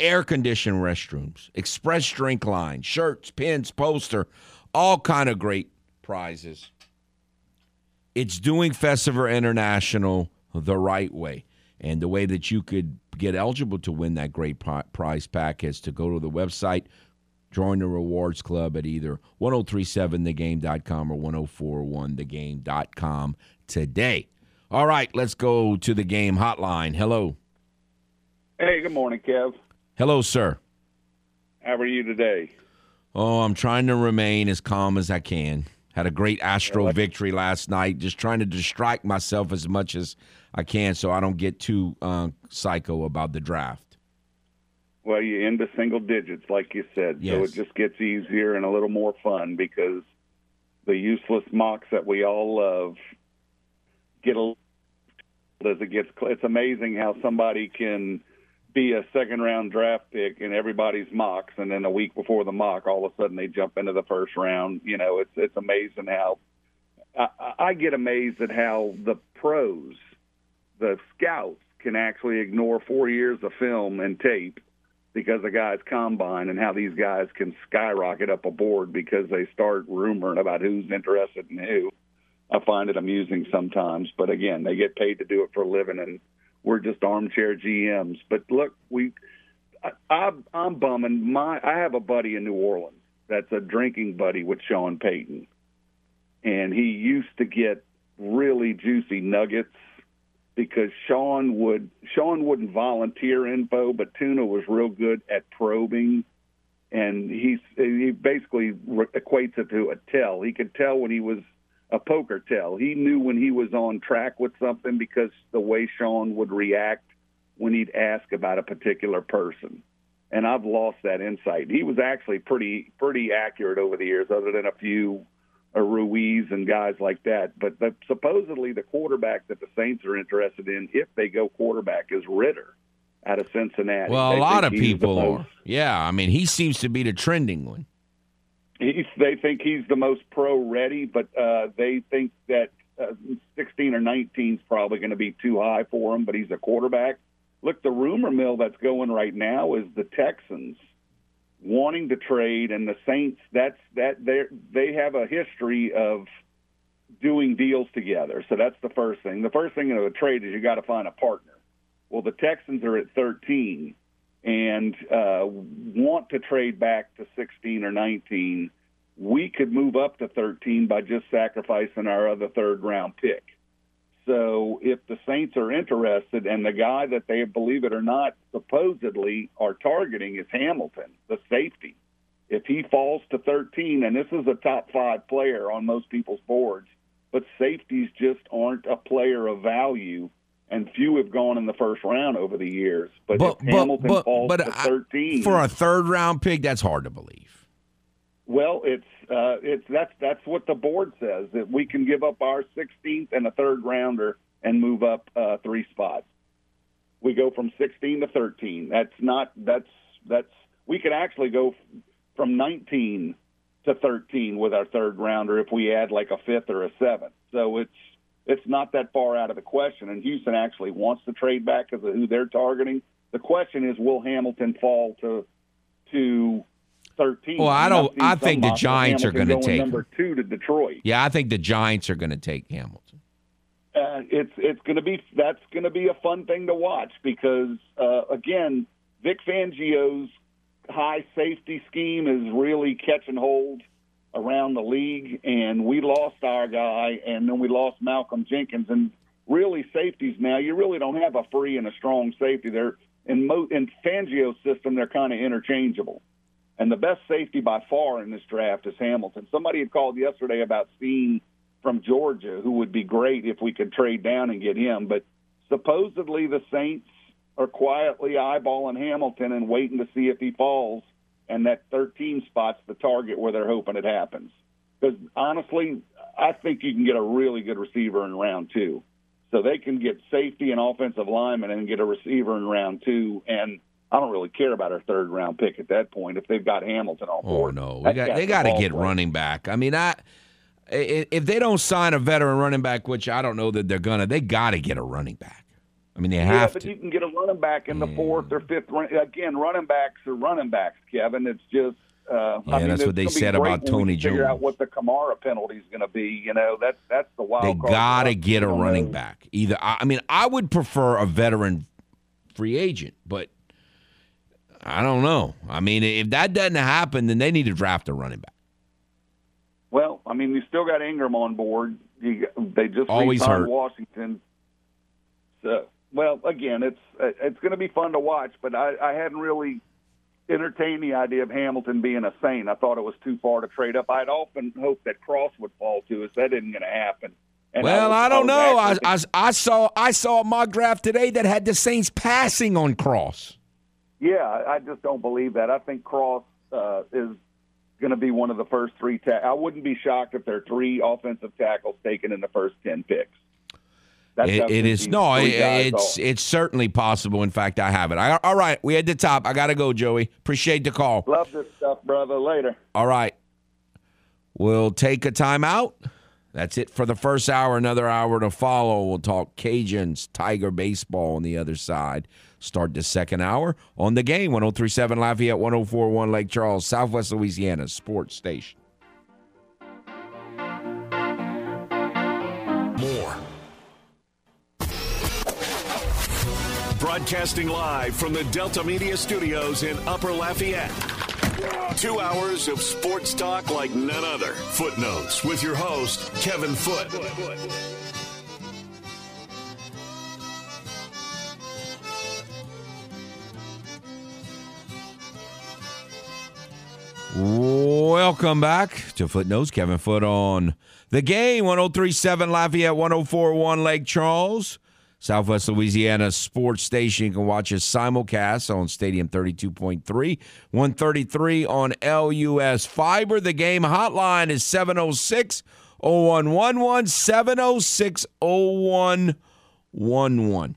air-conditioned restrooms, express drink line, shirts, pins, poster, all kind of great prizes. It's doing Festival International the right way. And the way that you could get eligible to win that great prize pack is to go to the website, join the Rewards Club at either 1037thegame.com or 1041thegame.com today. All right, let's go to The Game hotline. Hello. Hey, good morning, Kev. Hello, sir. How are you today? Oh, I'm trying to remain as calm as I can. Had a great Astro victory last night. Just trying to distract myself as much as I can so I don't get too psycho about the draft. Well, you end with single digits, like you said. Yes. So it just gets easier and a little more fun because the useless mocks that we all love get a as it gets. It's amazing how somebody can be a second-round draft pick in everybody's mocks, and then a week before the mock, all of a sudden they jump into the first round. You know, it's amazing how I get amazed at how the pros, the scouts, can actually ignore 4 years of film and tape because the guy's combine and how these guys can skyrocket up a board because they start rumoring about who's interested in who. I find it amusing sometimes, but again, they get paid to do it for a living, and we're just armchair GMs. But look, I'm bumming. I have a buddy in New Orleans that's a drinking buddy with Sean Payton, and he used to get really juicy nuggets because Sean wouldn't volunteer info, but Tuna was real good at probing, and he basically equates it to a tell. He could tell when he was a poker tell. He knew when he was on track with something because the way Sean would react when he'd ask about a particular person. And I've lost that insight. He was actually pretty accurate over the years, other than a few Ruiz and guys like that. But supposedly the quarterback that the Saints are interested in, if they go quarterback, is Ritter out of Cincinnati. Well, a lot of people are. Yeah, I mean, he seems to be the trending one. They think he's the most pro-ready, but they think that 16 or 19 is probably going to be too high for him, but he's a quarterback. Look, the rumor mill that's going right now is the Texans wanting to trade, and the Saints, they have a history of doing deals together, so that's the first thing. The first thing in a trade is you got to find a partner. Well, the Texans are at 13. And want to trade back to 16 or 19, we could move up to 13 by just sacrificing our other third-round pick. So if the Saints are interested, and the guy that they, believe it or not, supposedly are targeting is Hamilton, the safety. If he falls to 13, and this is a top-5 player on most people's boards, but safeties just aren't a player of value, and few have gone in the first round over the years. But if Hamilton falls to 13, for a third-round pick, that's hard to believe. Well, that's what the board says, that we can give up our 16th and a third-rounder and move up 3 spots. We go from 16 to 13. We could actually go from 19 to 13 with our third-rounder if we add like a 5th or a 7th. So it's not that far out of the question, and Houston actually wants to trade back because of who they're targeting. The question is, will Hamilton fall to 13? Well, I think the Giants are going to take number 2 to Detroit. Yeah, I think the Giants are going to take Hamilton. That's going to be a fun thing to watch because again, Vic Fangio's high safety scheme is really catching hold around the league, and we lost our guy, and then we lost Malcolm Jenkins. And really, safeties now, you really don't have a free and a strong safety. They're in Fangio's system, they're kind of interchangeable. And the best safety by far in this draft is Hamilton. Somebody had called yesterday about Dean from Georgia, who would be great if we could trade down and get him. But supposedly the Saints are quietly eyeballing Hamilton and waiting to see if he falls. And that 13 spot's the target where they're hoping it happens. Because, honestly, I think you can get a really good receiver in round 2. So they can get safety and offensive linemen and get a receiver in round 2. And I don't really care about our third-round pick at that point if they've got Hamilton on board. Oh, no. They got to get running back. I mean, if they don't sign a veteran running back, which I don't know that they're going to, they got to get a running back. I mean, they have to. Yeah, but you can get a running back in the 4th or 5th round. Again, running backs are running backs, Kevin. It's just that's what they said about Tony Jones. Figure out what the Kamara penalty is going to be. You know, that's the wild card. They got to get a running back. Either I would prefer a veteran free agent, but I don't know. I mean, if that doesn't happen, then they need to draft a running back. Well, I mean, you still got Ingram on board. They just always hurt Washington. So. Well, again, it's going to be fun to watch, but I hadn't really entertain the idea of Hamilton being a Saint. I thought it was too far to trade up. I'd often hoped that Cross would fall to us. That isn't going to happen. And well, I don't know. I saw my graph today that had the Saints passing on Cross. Yeah, I just don't believe that. I think Cross is going to be one of the first three. I wouldn't be shocked if there are three offensive tackles taken in the first 10 picks. It's certainly possible. In fact, I have it. All right, we had the top. I got to go, Joey. Appreciate the call. Love this stuff, brother. Later. All right. We'll take a timeout. That's it for the first hour. Another hour to follow. We'll talk Cajuns, Tiger baseball on the other side. Start the second hour on The Game, 103.7 Lafayette, 104.1 Lake Charles, Southwest Louisiana Sports Station. More. Broadcasting live from the Delta Media Studios in Upper Lafayette. 2 hours of sports talk like none other. Footnotes with your host, Kevin Foote. Welcome back to Footnotes. Kevin Foote on The Game, 103.7 Lafayette, 104.1 Lake Charles. Southwest Louisiana Sports Station. You can watch us simulcast on Stadium 32.3, 133 on LUS Fiber. The Game hotline is 706-0111, 706-0111.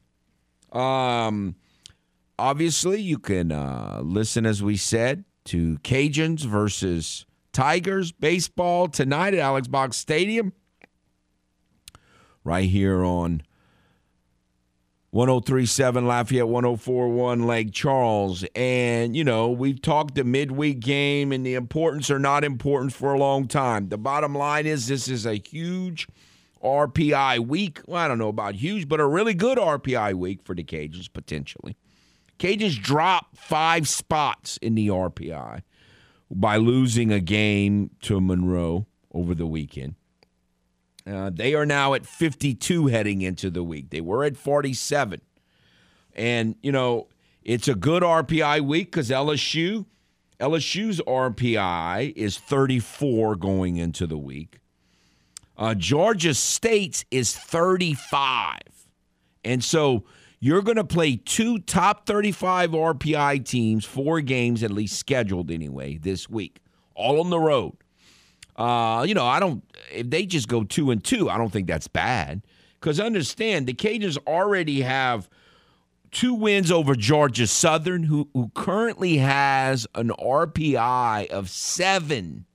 Obviously, you can listen, as we said, to Cajuns versus Tigers baseball tonight at Alex Box Stadium right here on 103.7 Lafayette, 104.1 Lake Charles. And, you know, we've talked the midweek game and the importance or not importance for a long time. The bottom line is this is a huge RPI week. Well, I don't know about huge, but a really good RPI week for the Cajuns, potentially. Cajuns dropped 5 spots in the RPI by losing a game to Monroe over the weekend. They are now at 52 heading into the week. They were at 47. And, you know, it's a good RPI week because LSU's RPI is 34 going into the week. Georgia State's is 35. And so you're going to play 2 top 35 RPI teams, 4 games at least scheduled anyway this week, all on the road. You know, I don't. If they just go 2-2, I don't think that's bad. Because understand, the Cajuns already have 2 wins over Georgia Southern, who currently has an RPI of 7.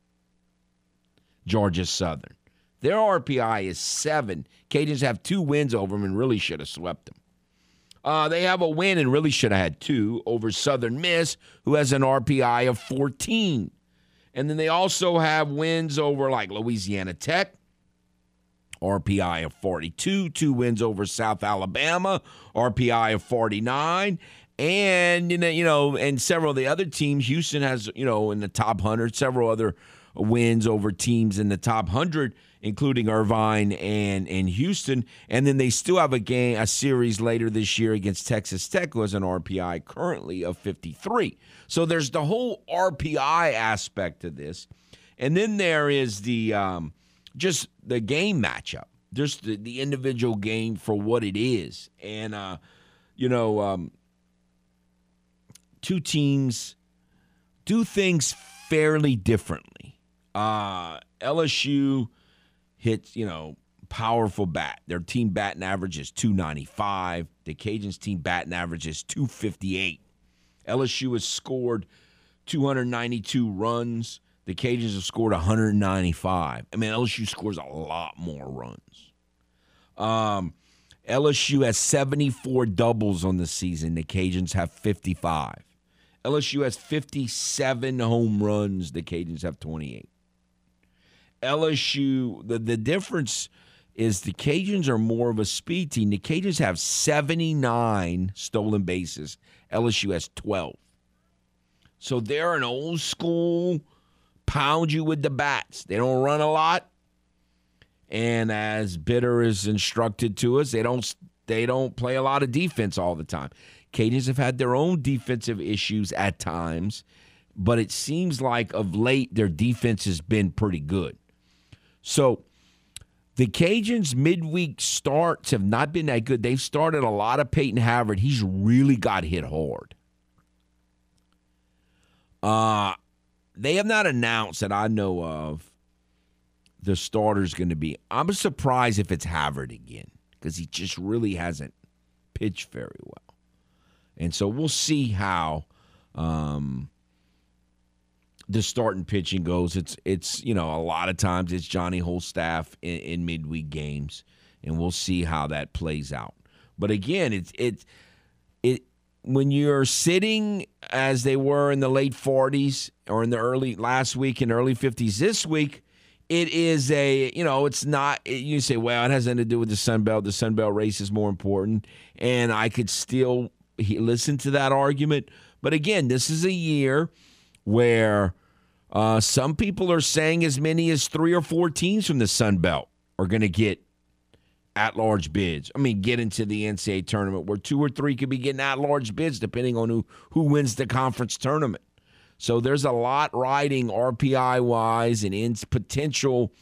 Georgia Southern, their RPI is 7. Cajuns have 2 wins over them and really should have swept them. They have a win and really should have had 2 over Southern Miss, who has an RPI of 14. And then they also have wins over, like, Louisiana Tech, RPI of 42, 2 wins over South Alabama, RPI of 49, and, you know, and several of the other teams. Houston has, you know, in the top 100, several other wins over teams in the top 100, including Irvine and Houston. And then they still have a series later this year against Texas Tech, who has an RPI currently of 53. So there's the whole RPI aspect to this. And then there is the just the game matchup, just the individual game for what it is. And, you know, 2 teams do things fairly differently. LSU hits, you know, powerful bat. Their team batting average is 295. The Cajuns' team batting average is 258. LSU has scored 292 runs. The Cajuns have scored 195. I mean, LSU scores a lot more runs. LSU has 74 doubles on the season. The Cajuns have 55. LSU has 57 home runs. The Cajuns have 28. LSU, the difference is the Cajuns are more of a speed team. The Cajuns have 79 stolen bases. LSU has 12. So they're an old school pound you with the bats. They don't run a lot. And as Bitter is instructed to us, they don't They don't play a lot of defense all the time. Cajuns have had their own defensive issues at times, but it seems like of late their defense has been pretty good. So the Cajuns' midweek starts have not been that good. They've started a lot of Peyton Havard. He's really got hit hard. They have not announced that I know of the starter's going to be. I'm surprised if it's Havard again because he just really hasn't pitched very well. And so we'll see how the starting pitching goes. It's you know, a lot of times it's Johnny Holstaff in midweek games, and we'll see how that plays out. But again, it's when you're sitting as they were in the late 40s or in the early last week and early 50s this week, it is a, you know, it's not, you say, well, it has nothing to do with the Sun Belt. The Sun Belt race is more important. And I could still listen to that argument. But again, this is a year where some people are saying as many as 3 or 4 teams from the Sun Belt are going to get at-large bids. I mean, get into the NCAA tournament where 2 or 3 could be getting at-large bids depending on who wins the conference tournament. So there's a lot riding RPI-wise and in potential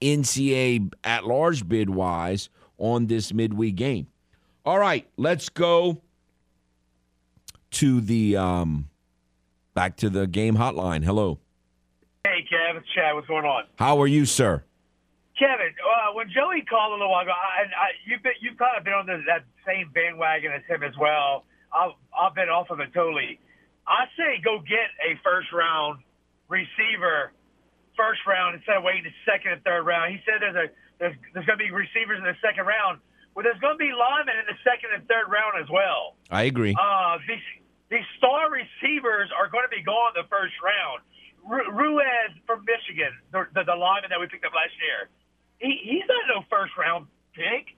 NCAA at-large bid-wise on this midweek game. All right, let's go to the back to the game hotline. Hello. Hey, Kev. It's Chad. What's going on? How are you, sir? Kevin, when Joey called a little while ago, you've kind of been on that same bandwagon as him as well. I've been off of it totally. I say go get a first-round receiver first round instead of waiting the second and third round. He said there's going to be receivers in the second round. Well, there's going to be linemen in the second and third round as well. I agree. These star receivers are going to be gone the first round. Ruiz from Michigan, the lineman that we picked up last year, he's not no first-round pick,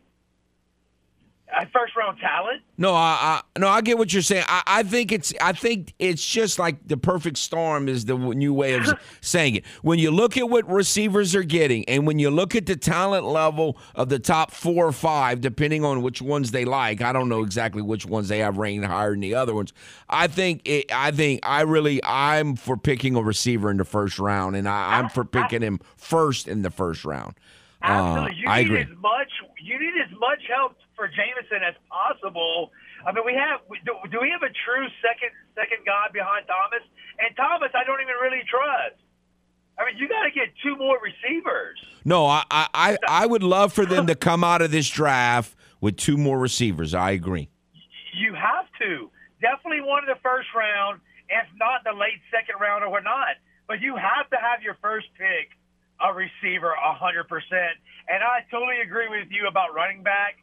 first-round talent. No, I get what you're saying. I think it's just like the perfect storm is the new way of saying it. When you look at what receivers are getting, and when you look at the talent level of the top 4 or 5, depending on which ones they like, I don't know exactly which ones they have ranked higher than the other ones. I'm for picking a receiver in the first round, and I'm for picking him first in the first round. Absolutely, you need as much help for Jameson as possible. I mean, do we have a true second guy behind Thomas? And Thomas, I don't even really trust. I mean, you got to get 2 more receivers. No, I would love for them to come out of this draft with 2 more receivers. I agree. You have to definitely one in the first round, if not the late second round or whatnot. But you have to have your first pick a receiver 100%. And I totally agree with you about running back.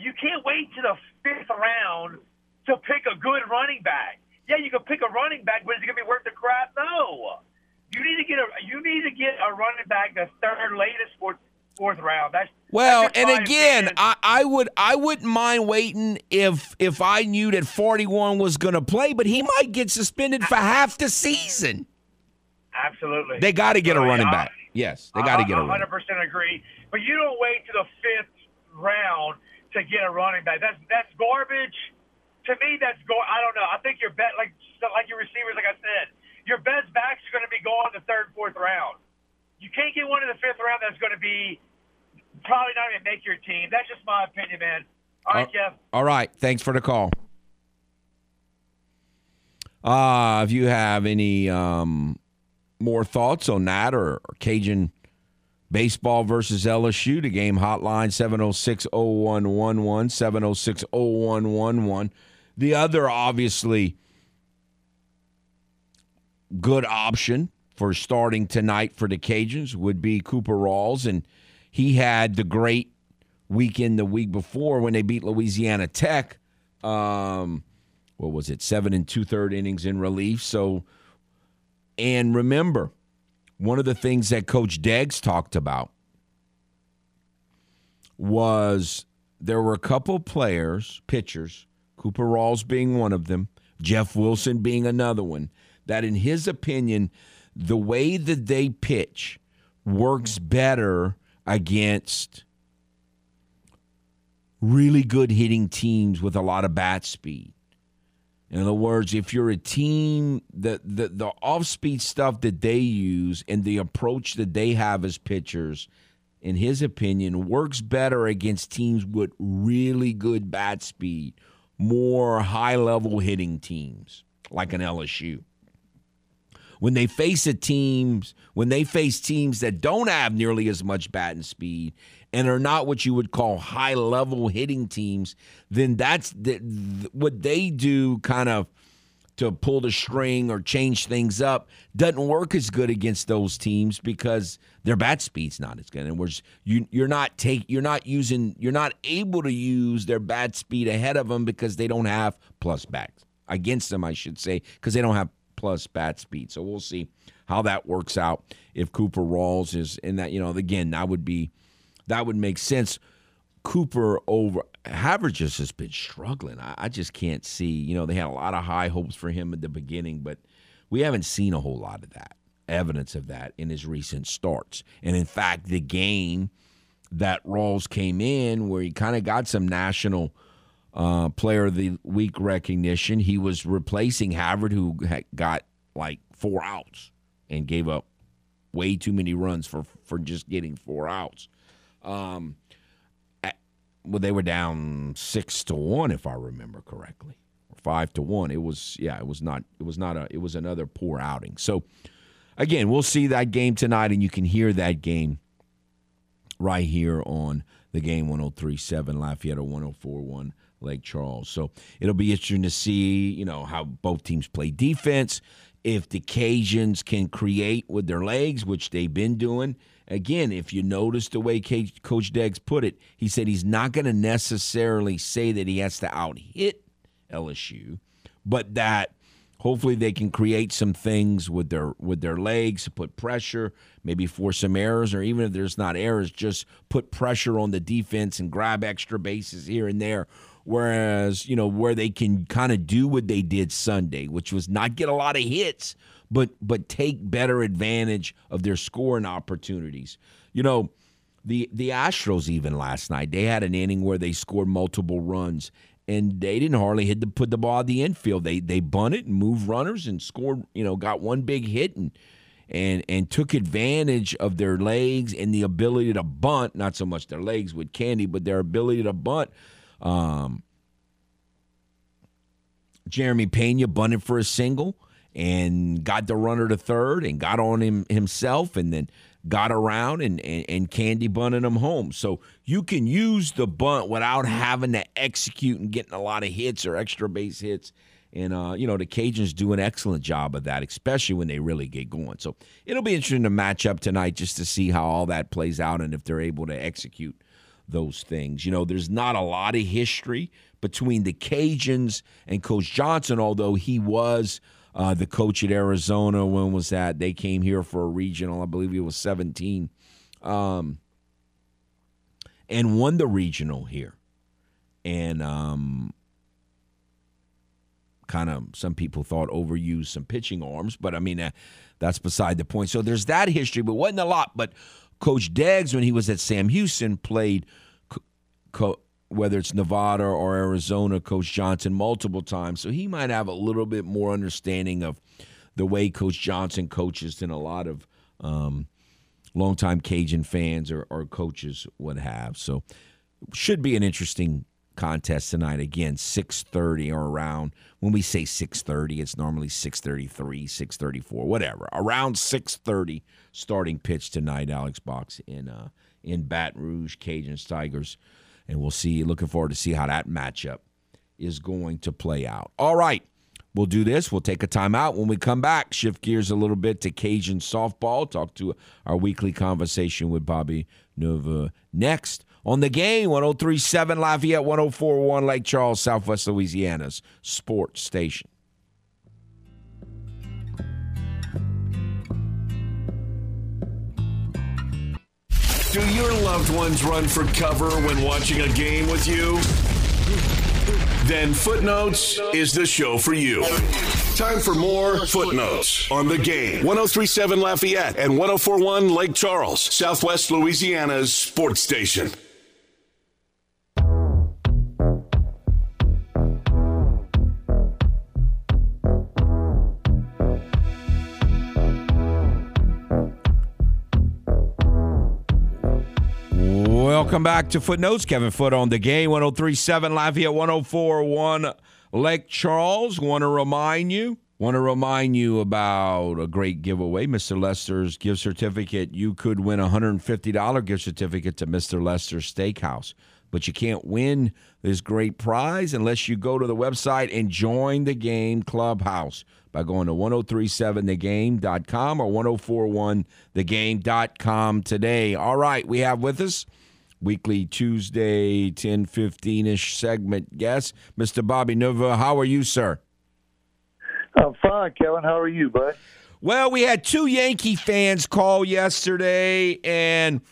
You can't wait to the 5th round to pick a good running back. Yeah, you can pick a running back, but is it going to be worth the crap? No. You need to get a running back the 3rd, latest 4th round. I wouldn't mind waiting if I knew that 41 was going to play, but he might get suspended for half the season. Absolutely. They got to get a running back. Yes, they got to get a running back. I 100% agree. But you don't wait to the 5th round to get a running back. That's garbage. To me, that's garbage. I don't know. I think your bet, like your receivers, like I said, your best backs are going to be going the 3rd, 4th round. You can't get one in the 5th round that's going to be probably not even make your team. That's just my opinion, man. All right, Jeff. All right. Thanks for the call. If you have any more thoughts on that or Cajun baseball versus LSU, the game hotline 706-0111, 706-0111. The other obviously good option for starting tonight for the Cajuns would be Cooper Rawls, and he had the great weekend the week before when they beat Louisiana Tech. 7 2/3 innings in relief, so. And remember, one of the things that Coach Deggs talked about was there were a couple players, pitchers, Cooper Rawls being one of them, Jeff Wilson being another one, that in his opinion, the way that they pitch works better against really good hitting teams with a lot of bat speed. In other words, if you're a team, the off-speed stuff that they use and the approach that they have as pitchers, in his opinion, works better against teams with really good bat speed, more high-level hitting teams like an LSU. When they face teams that don't have nearly as much batting speed and are not what you would call high-level hitting teams, then that's what they do kind of to pull the string or change things up doesn't work as good against those teams because their bat speed's not as good. And you're not able to use their bat speed ahead of them because they don't have plus bats against them, I should say, because they don't have plus bat speed. So we'll see how that works out if Cooper Rawls is in that. You know, again, that would make sense. Cooper over Havard just has been struggling. I just can't see. You know, they had a lot of high hopes for him at the beginning, but we haven't seen a whole lot of that evidence of that in his recent starts. And in fact, the game that Rawls came in where he kind of got some national player of the week recognition, he was replacing Havard, who had got like 4 outs and gave up way too many runs for just getting 4 outs. They were down 6-1, if I remember correctly, or 5-1. It was another poor outing. So again, we'll see that game tonight, and you can hear that game right here on the game 103.7 Lafayette or 104.1. Lake Charles. So it'll be interesting to see, you know, how both teams play defense, if the Cajuns can create with their legs, which they've been doing. Again, if you notice the way Coach Deggs put it, he said he's not going to necessarily say that he has to out-hit LSU, but that hopefully they can create some things with their legs to put pressure, maybe force some errors, or even if there's not errors, just put pressure on the defense and grab extra bases here and there. Whereas, you know, where they can kind of do what they did Sunday, which was not get a lot of hits, but take better advantage of their scoring opportunities. You know, the Astros even last night, they had an inning where they scored multiple runs, and they didn't hardly put the ball in the infield. They bunted and moved runners and scored, you know, got one big hit and took advantage of their legs and the ability to bunt, not so much their legs with Candy, but their ability to bunt. Jeremy Peña bunted for a single and got the runner to third and got on him himself and then got around and Candy bunted him home. So you can use the bunt without having to execute and getting a lot of hits or extra base hits. And, you know, the Cajuns do an excellent job of that, especially when they really get going. So it'll be interesting to match up tonight just to see how all that plays out and if they're able to execute those things. You know, there's not a lot of history between the Cajuns and Coach Johnson, although he was the coach at Arizona. When was that? They came here for a regional. I believe it was 17, and won the regional here. And kind of some people thought overused some pitching arms, but I mean, that's beside the point. So there's that history, but wasn't a lot. But Coach Deggs, when he was at Sam Houston, played, whether it's Nevada or Arizona, Coach Johnson multiple times. So he might have a little bit more understanding of the way Coach Johnson coaches than a lot of longtime Cajun fans or coaches would have. So should be an interesting contest tonight. Again, 6:30 or around. When we say 6:30, it's normally 6:33, 6:34, whatever. Around 6:30 starting pitch tonight, Alex Box, in Baton Rouge, Cajuns, Tigers. And we'll see. Looking forward to see how that matchup is going to play out. All right, we'll do this. We'll take a timeout. When we come back, shift gears a little bit to Cajun softball. Talk to our weekly conversation with Bobby Nova next. On the game, 103.7 Lafayette, 104.1 Lake Charles, Southwest Louisiana's sports station. Do your loved ones run for cover when watching a game with you? Then Footnotes is the show for you. Time for more Footnotes on the game. 103.7 Lafayette and 104.1 Lake Charles, Southwest Louisiana's sports station. Welcome back to Footnotes. Kevin Foote on the game. 103.7 Lafayette, 104.1 Lake Charles. Want to remind you about a great giveaway, Mr. Lester's gift certificate. You could win a $150 gift certificate to Mr. Lester's Steakhouse, but you can't win this great prize unless you go to the website and join the game clubhouse by going to 1037thegame.com or 1041thegame.com today. All right, we have with us weekly Tuesday 10:15-ish segment guest, Mr. Bobby Nova. How are you, sir? I'm fine, Kevin. How are you, bud? Well, we had two Yankee fans call yesterday, and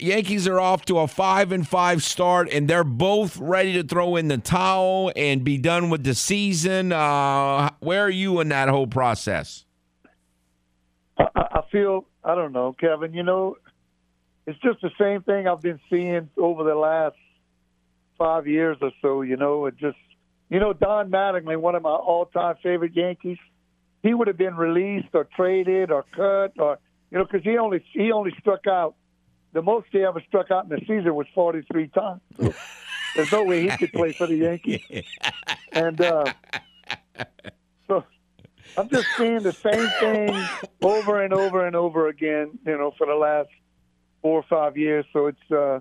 Yankees are off to a 5-5 start, and they're both ready to throw in the towel and be done with the season. Where are you in that whole process? I feel, I don't know, Kevin, you know, it's just the same thing I've been seeing over the last 5 years or so, you know. It just, you know, Don Mattingly, one of my all-time favorite Yankees, he would have been released or traded or cut, or, you know, because he only struck out. The most he ever struck out in the season was 43 times. So there's no way he could play for the Yankees. And so I'm just seeing the same thing over and over and over again, you know, for the last 4 or 5 years. So it's, as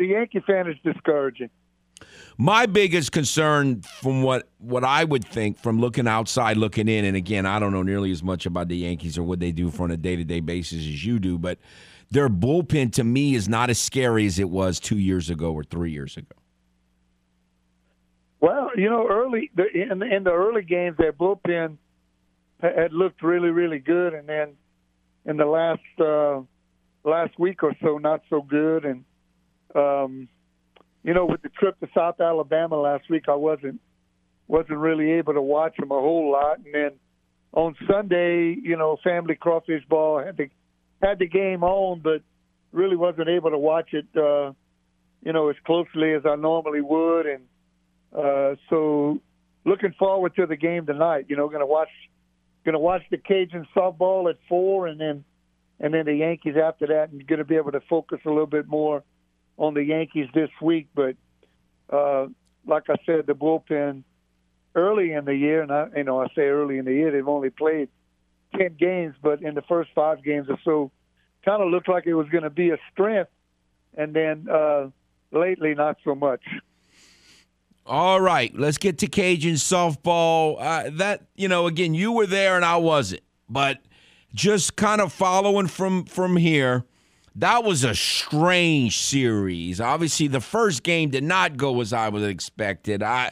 a Yankee fan, it's discouraging. My biggest concern from what I would think from looking outside, looking in, and again, I don't know nearly as much about the Yankees or what they do on a day-to-day basis as you do, but their bullpen, to me, is not as scary as it was 2 years ago or 3 years ago. Well, you know, in the early games, their bullpen had looked really, really good, and then in the last week or so, not so good. And you know, with the trip to South Alabama last week, I wasn't really able to watch them a whole lot. And then on Sunday, you know, Family Crawfish Ball had the game on, but really wasn't able to watch it, you know, as closely as I normally would. And so looking forward to the game tonight. You know, going to watch the Cajun softball at 4, and then the Yankees after that, and going to be able to focus a little bit more on the Yankees this week. But like I said, the bullpen early in the year, and I say early in the year, they've only played 10 games, but in the first 5 games or so, kind of looked like it was going to be a strength, and then lately not so much. All right, let's get to Cajun softball. That, you know, again, you were there and I wasn't, but just kind of following from here, that was a strange series. Obviously, the first game did not go as I was expected. I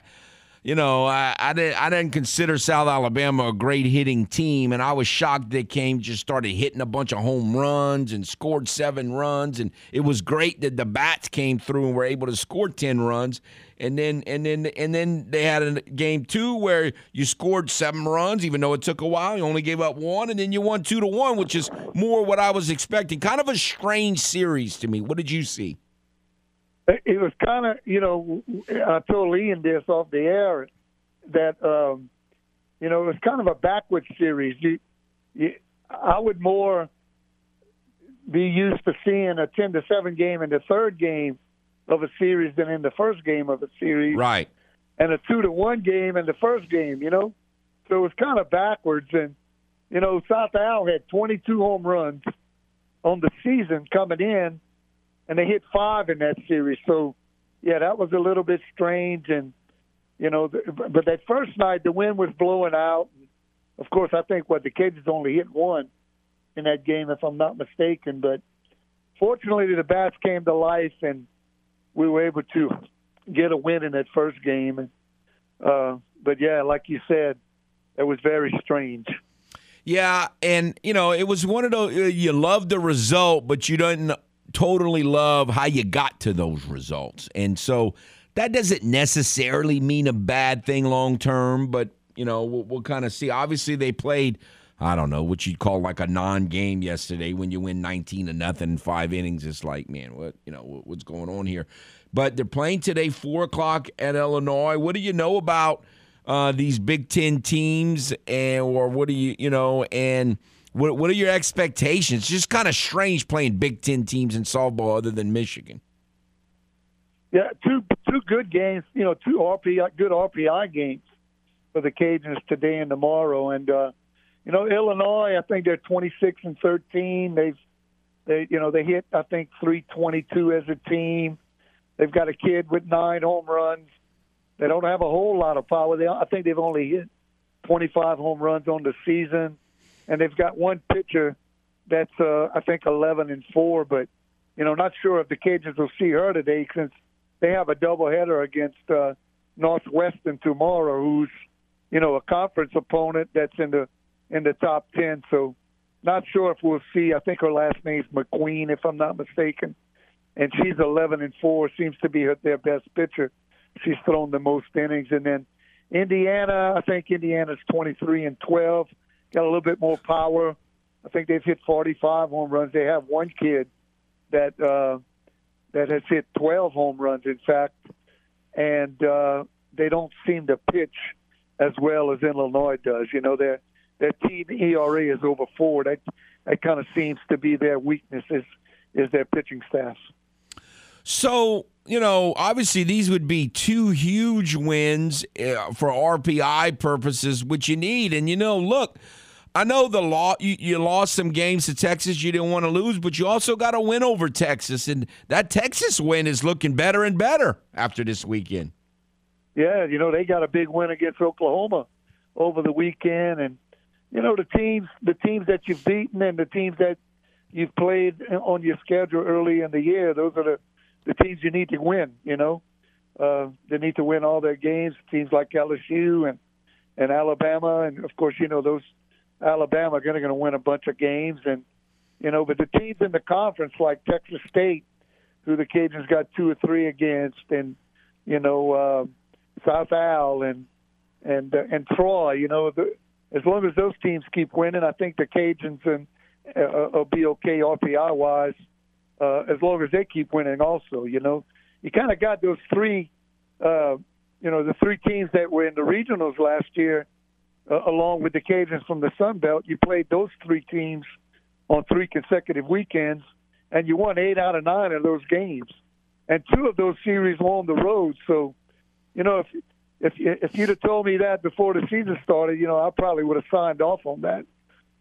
didn't consider South Alabama a great hitting team, and I was shocked they just started hitting a bunch of home runs and scored 7 runs, and it was great that the bats came through and were able to score 10 runs. And then they had a game 2 where you scored 7 runs, even though it took a while. You only gave up 1, and then you won 2-1, which is more what I was expecting. Kind of a strange series to me. What did you see? It was kind of, you know, I told Ian this off the air that, you know, it was kind of a backward series. I would more be used to seeing a 10-7 game in the third game of a series than in the first game of a series. Right. And a 2-1 game in the first game, you know. So it was kind of backwards. And, you know, South Al had 22 home runs on the season coming in, and they hit 5 in that series. So, yeah, that was a little bit strange. And, you know, but that first night, the wind was blowing out. Of course, I think the Cajuns only hit 1 in that game, if I'm not mistaken. But fortunately, the bats came to life, and we were able to get a win in that first game. And, but, yeah, like you said, it was very strange. Yeah, and, you know, it was one of those – you love the result, but you don't – totally love how you got to those results. And so that doesn't necessarily mean a bad thing long term, but, you know, we'll kind of see. Obviously, they played, I don't know, what you'd call like a non-game yesterday. When you win 19-0 in 5 innings, it's like, man, what's going on here? But they're playing today, 4 o'clock at Illinois. What do you know about these Big Ten teams, and or what do you know, and What are your expectations? It's just kind of strange playing Big Ten teams in softball other than Michigan. Yeah, two good games, you know, two RPI, good RPI games for the Cajuns today and tomorrow. And, you know, Illinois, I think they're 26-13. They hit, I think, 322 as a team. They've got a kid with 9 home runs. They don't have a whole lot of power. I think they've only hit 25 home runs on the season. And they've got one pitcher that's, I think, 11-4. But, you know, not sure if the Cajuns will see her today since they have a doubleheader against Northwestern tomorrow, who's, you know, a conference opponent that's in the top 10. So, not sure if we'll see. I think her last name's McQueen, if I'm not mistaken. And she's 11-4, seems to be their best pitcher. She's thrown the most innings. And then Indiana, I think Indiana's 23-12, got a little bit more power. I think they've hit 45 home runs. They have one kid that has hit 12 home runs, in fact. And they don't seem to pitch as well as Illinois does. You know, their team ERA is over 4. That kind of seems to be their weakness is their pitching staff. So, you know, obviously these would be two huge wins for RPI purposes, which you need. And, you know, look, I know you lost some games to Texas you didn't want to lose, but you also got a win over Texas. And that Texas win is looking better and better after this weekend. Yeah, you know, they got a big win against Oklahoma over the weekend. And, you know, the teams that you've beaten and the teams that you've played on your schedule early in the year, those are the teams you need to win, you know. They need to win all their games, teams like LSU and Alabama. And, of course, you know, those Alabama are going to win a bunch of games. And, you know, but the teams in the conference like Texas State, who the Cajuns got 2 or 3 against, and, you know, South Al and Troy, you know, as long as those teams keep winning, I think the Cajuns will be okay RPI-wise as long as they keep winning also, you know. You kind of got those three, the three teams that were in the regionals last year along with the Cajuns from the Sun Belt. You played those three teams on 3 consecutive weekends, and you won 8 out of 9 of those games. And 2 of those series were on the road. So, you know, If you'd have told me that before the season started, you know, I probably would have signed off on that,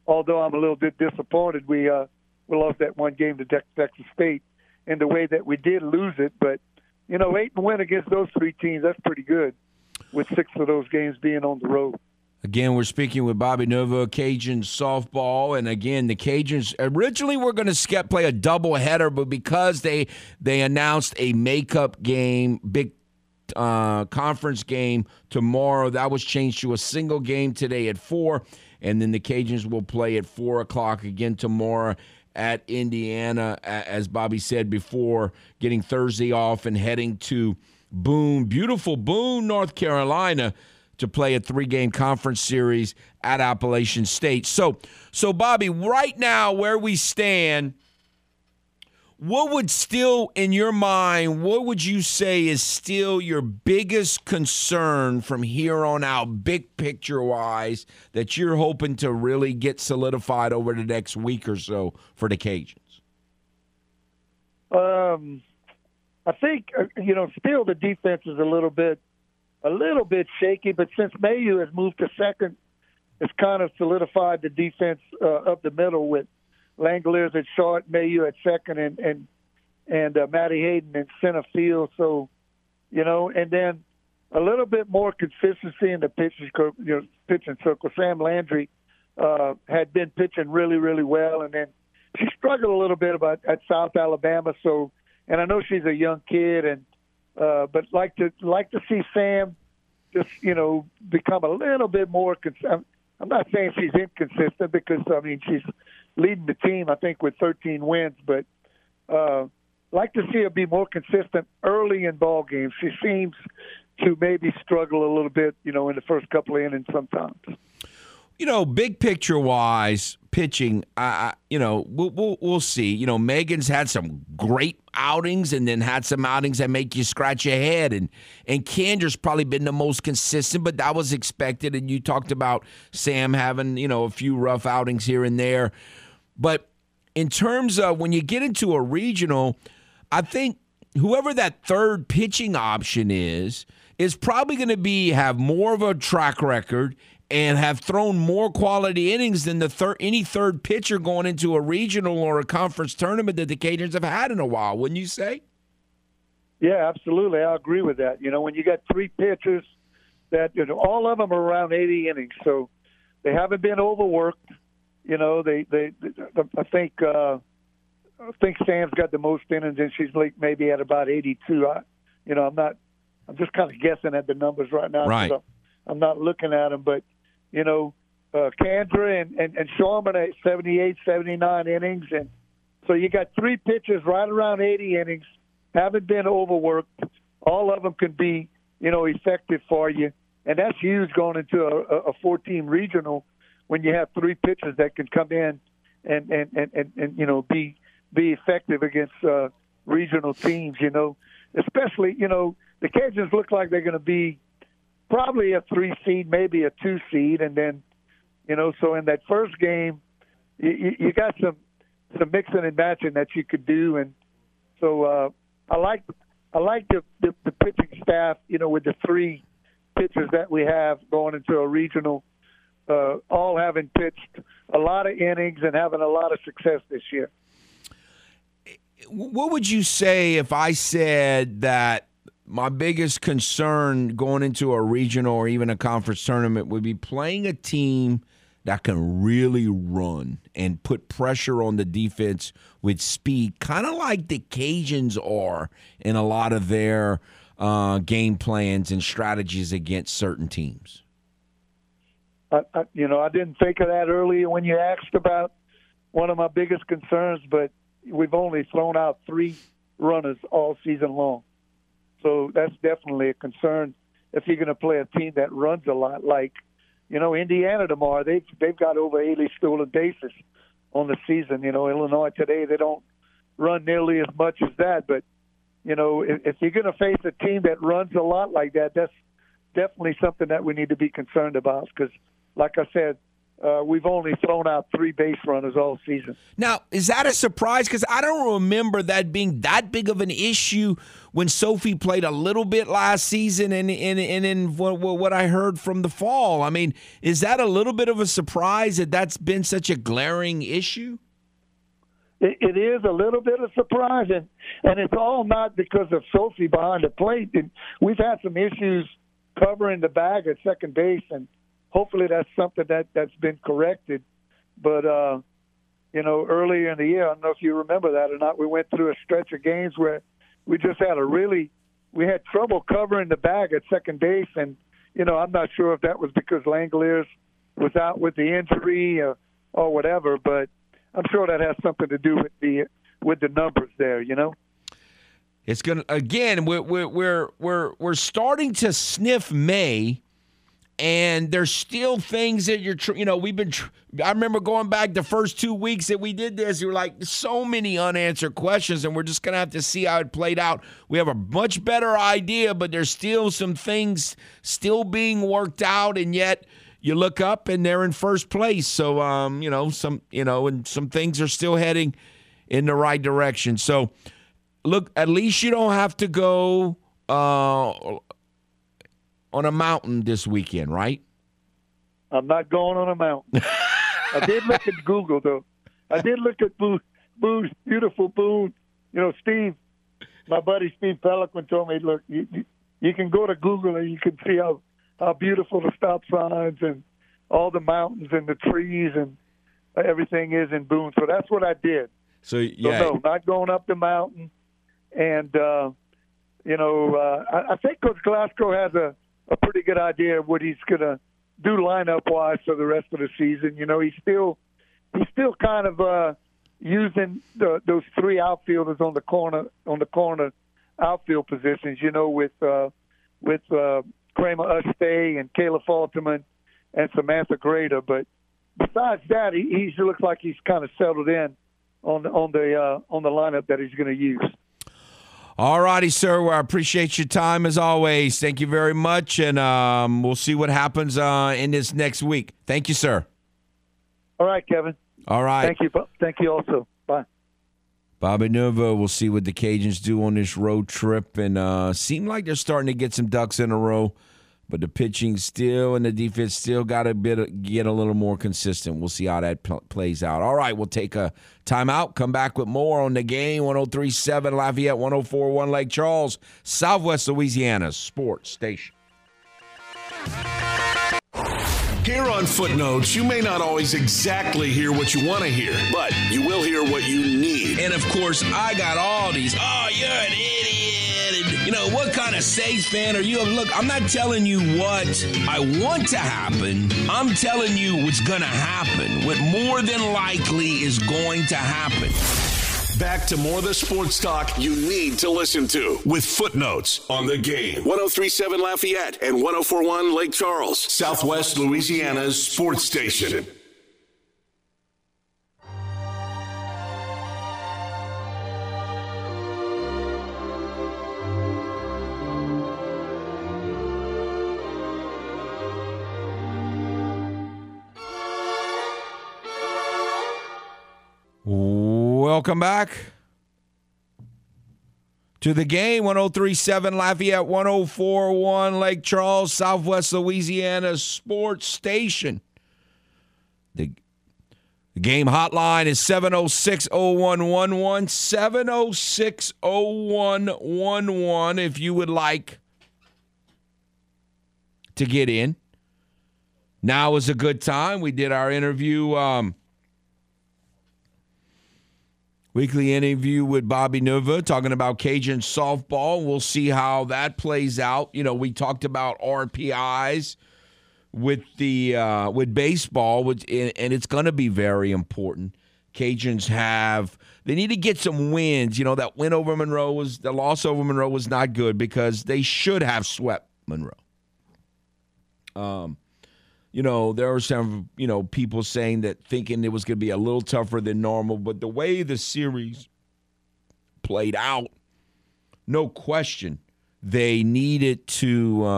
although I'm a little bit disappointed we lost that one game to Texas State in the way that we did lose it. But, you know, 8-1 against those 3 teams, that's pretty good, with 6 of those games being on the road. Again, we're speaking with Bobby Nova, Cajun softball. And again, the Cajuns originally were going to play a doubleheader, but because they announced a makeup game, big conference game tomorrow. That was changed to a single game today at 4, and then the Cajuns will play at 4:00 again tomorrow at Indiana, as Bobby said before, getting Thursday off and heading to Boone, beautiful Boone, North Carolina, to play a 3-game conference series at Appalachian State. So Bobby, right now where we stand, what would still, in your mind, what would you say is still your biggest concern from here on out, big picture-wise, that you're hoping to really get solidified over the next week or so for the Cajuns? I think, you know, still the defense is a little bit shaky, but since Mayu has moved to second, it's kind of solidified the defense up the middle with Langlier's at short, Mayu at second, and Matty Hayden in center field. So, you know, and then a little bit more consistency in the pitching circle. Sam Landry had been pitching really, really well, and then she struggled a little bit at South Alabama. So, and I know she's a young kid, and but like to see Sam just, you know, become a little bit more consistent. I'm not saying she's inconsistent because, I mean, she's leading the team, I think, with 13 wins. But like to see her be more consistent early in ball games. She seems to maybe struggle a little bit, you know, in the first couple of innings sometimes. You know, big picture-wise, pitching, we'll see. You know, Megan's had some great outings and then had some outings that make you scratch your head. And Kendra's probably been the most consistent, but that was expected. And you talked about Sam having, you know, a few rough outings here and there. But in terms of when you get into a regional, I think whoever that third pitching option is probably going to have more of a track record and have thrown more quality innings than any third pitcher going into a regional or a conference tournament that the Cajuns have had in a while, wouldn't you say? Yeah, absolutely. I agree with that. You know, when you got three pitchers that, you know, all of them are around 80 innings, so they haven't been overworked. You know, I think Sam's got the most innings, and she's like maybe at about 82. I'm just kind of guessing at the numbers right now. Right. I'm not looking at them, but, you know, Kendra and Sharman at 78, 79 innings. And so you got three pitchers right around 80 innings, haven't been overworked. All of them can be, you know, effective for you. And that's huge going into a 14 regional when you have three pitchers that can come in and you know, be effective against regional teams, you know. Especially, you know, the Cajuns look like they're going to be probably a 3 seed, maybe a 2 seed. And then, you know, so in that first game, you got some mixing and matching that you could do. And so I like the pitching staff, you know, with the three pitchers that we have going into a regional, all having pitched a lot of innings and having a lot of success this year. What would you say if I said that my biggest concern going into a regional or even a conference tournament would be playing a team that can really run and put pressure on the defense with speed, kind of like the Cajuns are in a lot of their game plans and strategies against certain teams? I didn't think of that earlier when you asked about one of my biggest concerns, but we've only thrown out 3 runners all season long. So that's definitely a concern if you're going to play a team that runs a lot. Like, you know, Indiana tomorrow, they've got over 80 stolen bases on the season. You know, Illinois today, they don't run nearly as much as that. But, you know, if you're going to face a team that runs a lot like that, that's definitely something that we need to be concerned about because, like I said, we've only thrown out 3 base runners all season. Now, is that a surprise? Because I don't remember that being that big of an issue when Sophie played a little bit last season and in what I heard from the fall. I mean, is that a little bit of a surprise that that's been such a glaring issue? It is a little bit of surprise, and it's all not because of Sophie behind the plate. And we've had some issues covering the bag at second base, and hopefully that's something that's been corrected. But, you know, earlier in the year, I don't know if you remember that or not, we went through a stretch of games where we just had we had trouble covering the bag at second base. And, you know, I'm not sure if that was because Langeliers was out with the injury or whatever, but I'm sure that has something to do with the numbers there, you know? It's going to, again, we're starting to sniff May. And there's still things that I remember going back the first 2 weeks that we did this, you were like, so many unanswered questions, and we're just going to have to see how it played out. We have a much better idea, but there's still some things still being worked out, and yet you look up and they're in first place. So, and some things are still heading in the right direction. So, look, at least you don't have to go on a mountain this weekend, right? I'm not going on a mountain. I did look at Google, though. I did look at Boone's beautiful Boone. You know, Steve, my buddy Steve Pelican told me, look, you can go to Google and you can see how beautiful the stop signs and all the mountains and the trees and everything is in Boone. So that's what I did. So, yeah. So, no, not going up the mountain. And, I think Coach Glasgow has a pretty good idea of what he's going to do lineup-wise for the rest of the season. You know, he's still kind of using those 3 outfielders on the corner outfield positions. You know, with Kramer Ustay and Kayla Falterman and Samantha Grader. But besides that, he looks like he's kind of settled in on the lineup that he's going to use. All righty, sir. Well, I appreciate your time as always. Thank you very much, and we'll see what happens in this next week. Thank you, sir. All right, Kevin. All right. Thank you. Thank you also. Bye. Bobby Nova, we'll see what the Cajuns do on this road trip, and seem like they're starting to get some ducks in a row, but the pitching still and the defense still got to get a little more consistent. We'll see how that plays out. All right, we'll take a timeout, come back with more on the game. 103.7 Lafayette, 104.1 Lake Charles, Southwest Louisiana Sports Station. Here on Footnotes, you may not always exactly hear what you want to hear, but you will hear what you need. And, of course, I got all these, oh, you're an idiot, and, you know, what kind of Saints fan are you? Look, I'm not telling you what I want to happen. I'm telling you what's going to happen, what more than likely is going to happen. Back to more of the sports talk you need to listen to with Footnotes on the Game. 103.7 Lafayette and 104.1 Lake Charles, Southwest Louisiana's sports station. Welcome back to the Game. 103.7 Lafayette, 104.1 Lake Charles, Southwest Louisiana Sports Station. The Game hotline is 706-0111, 706-0111 if you would like to get in. Now is a good time. We did our interview weekly interview with Bobby Nova talking about Cajun softball. We'll see how that plays out. You know, we talked about RPIs with baseball, and it's going to be very important. Cajuns they need to get some wins. You know, that win over Monroe the loss over Monroe was not good because they should have swept Monroe. You know, there are some, you know, people saying that thinking it was going to be a little tougher than normal. But the way the series played out, no question, they needed to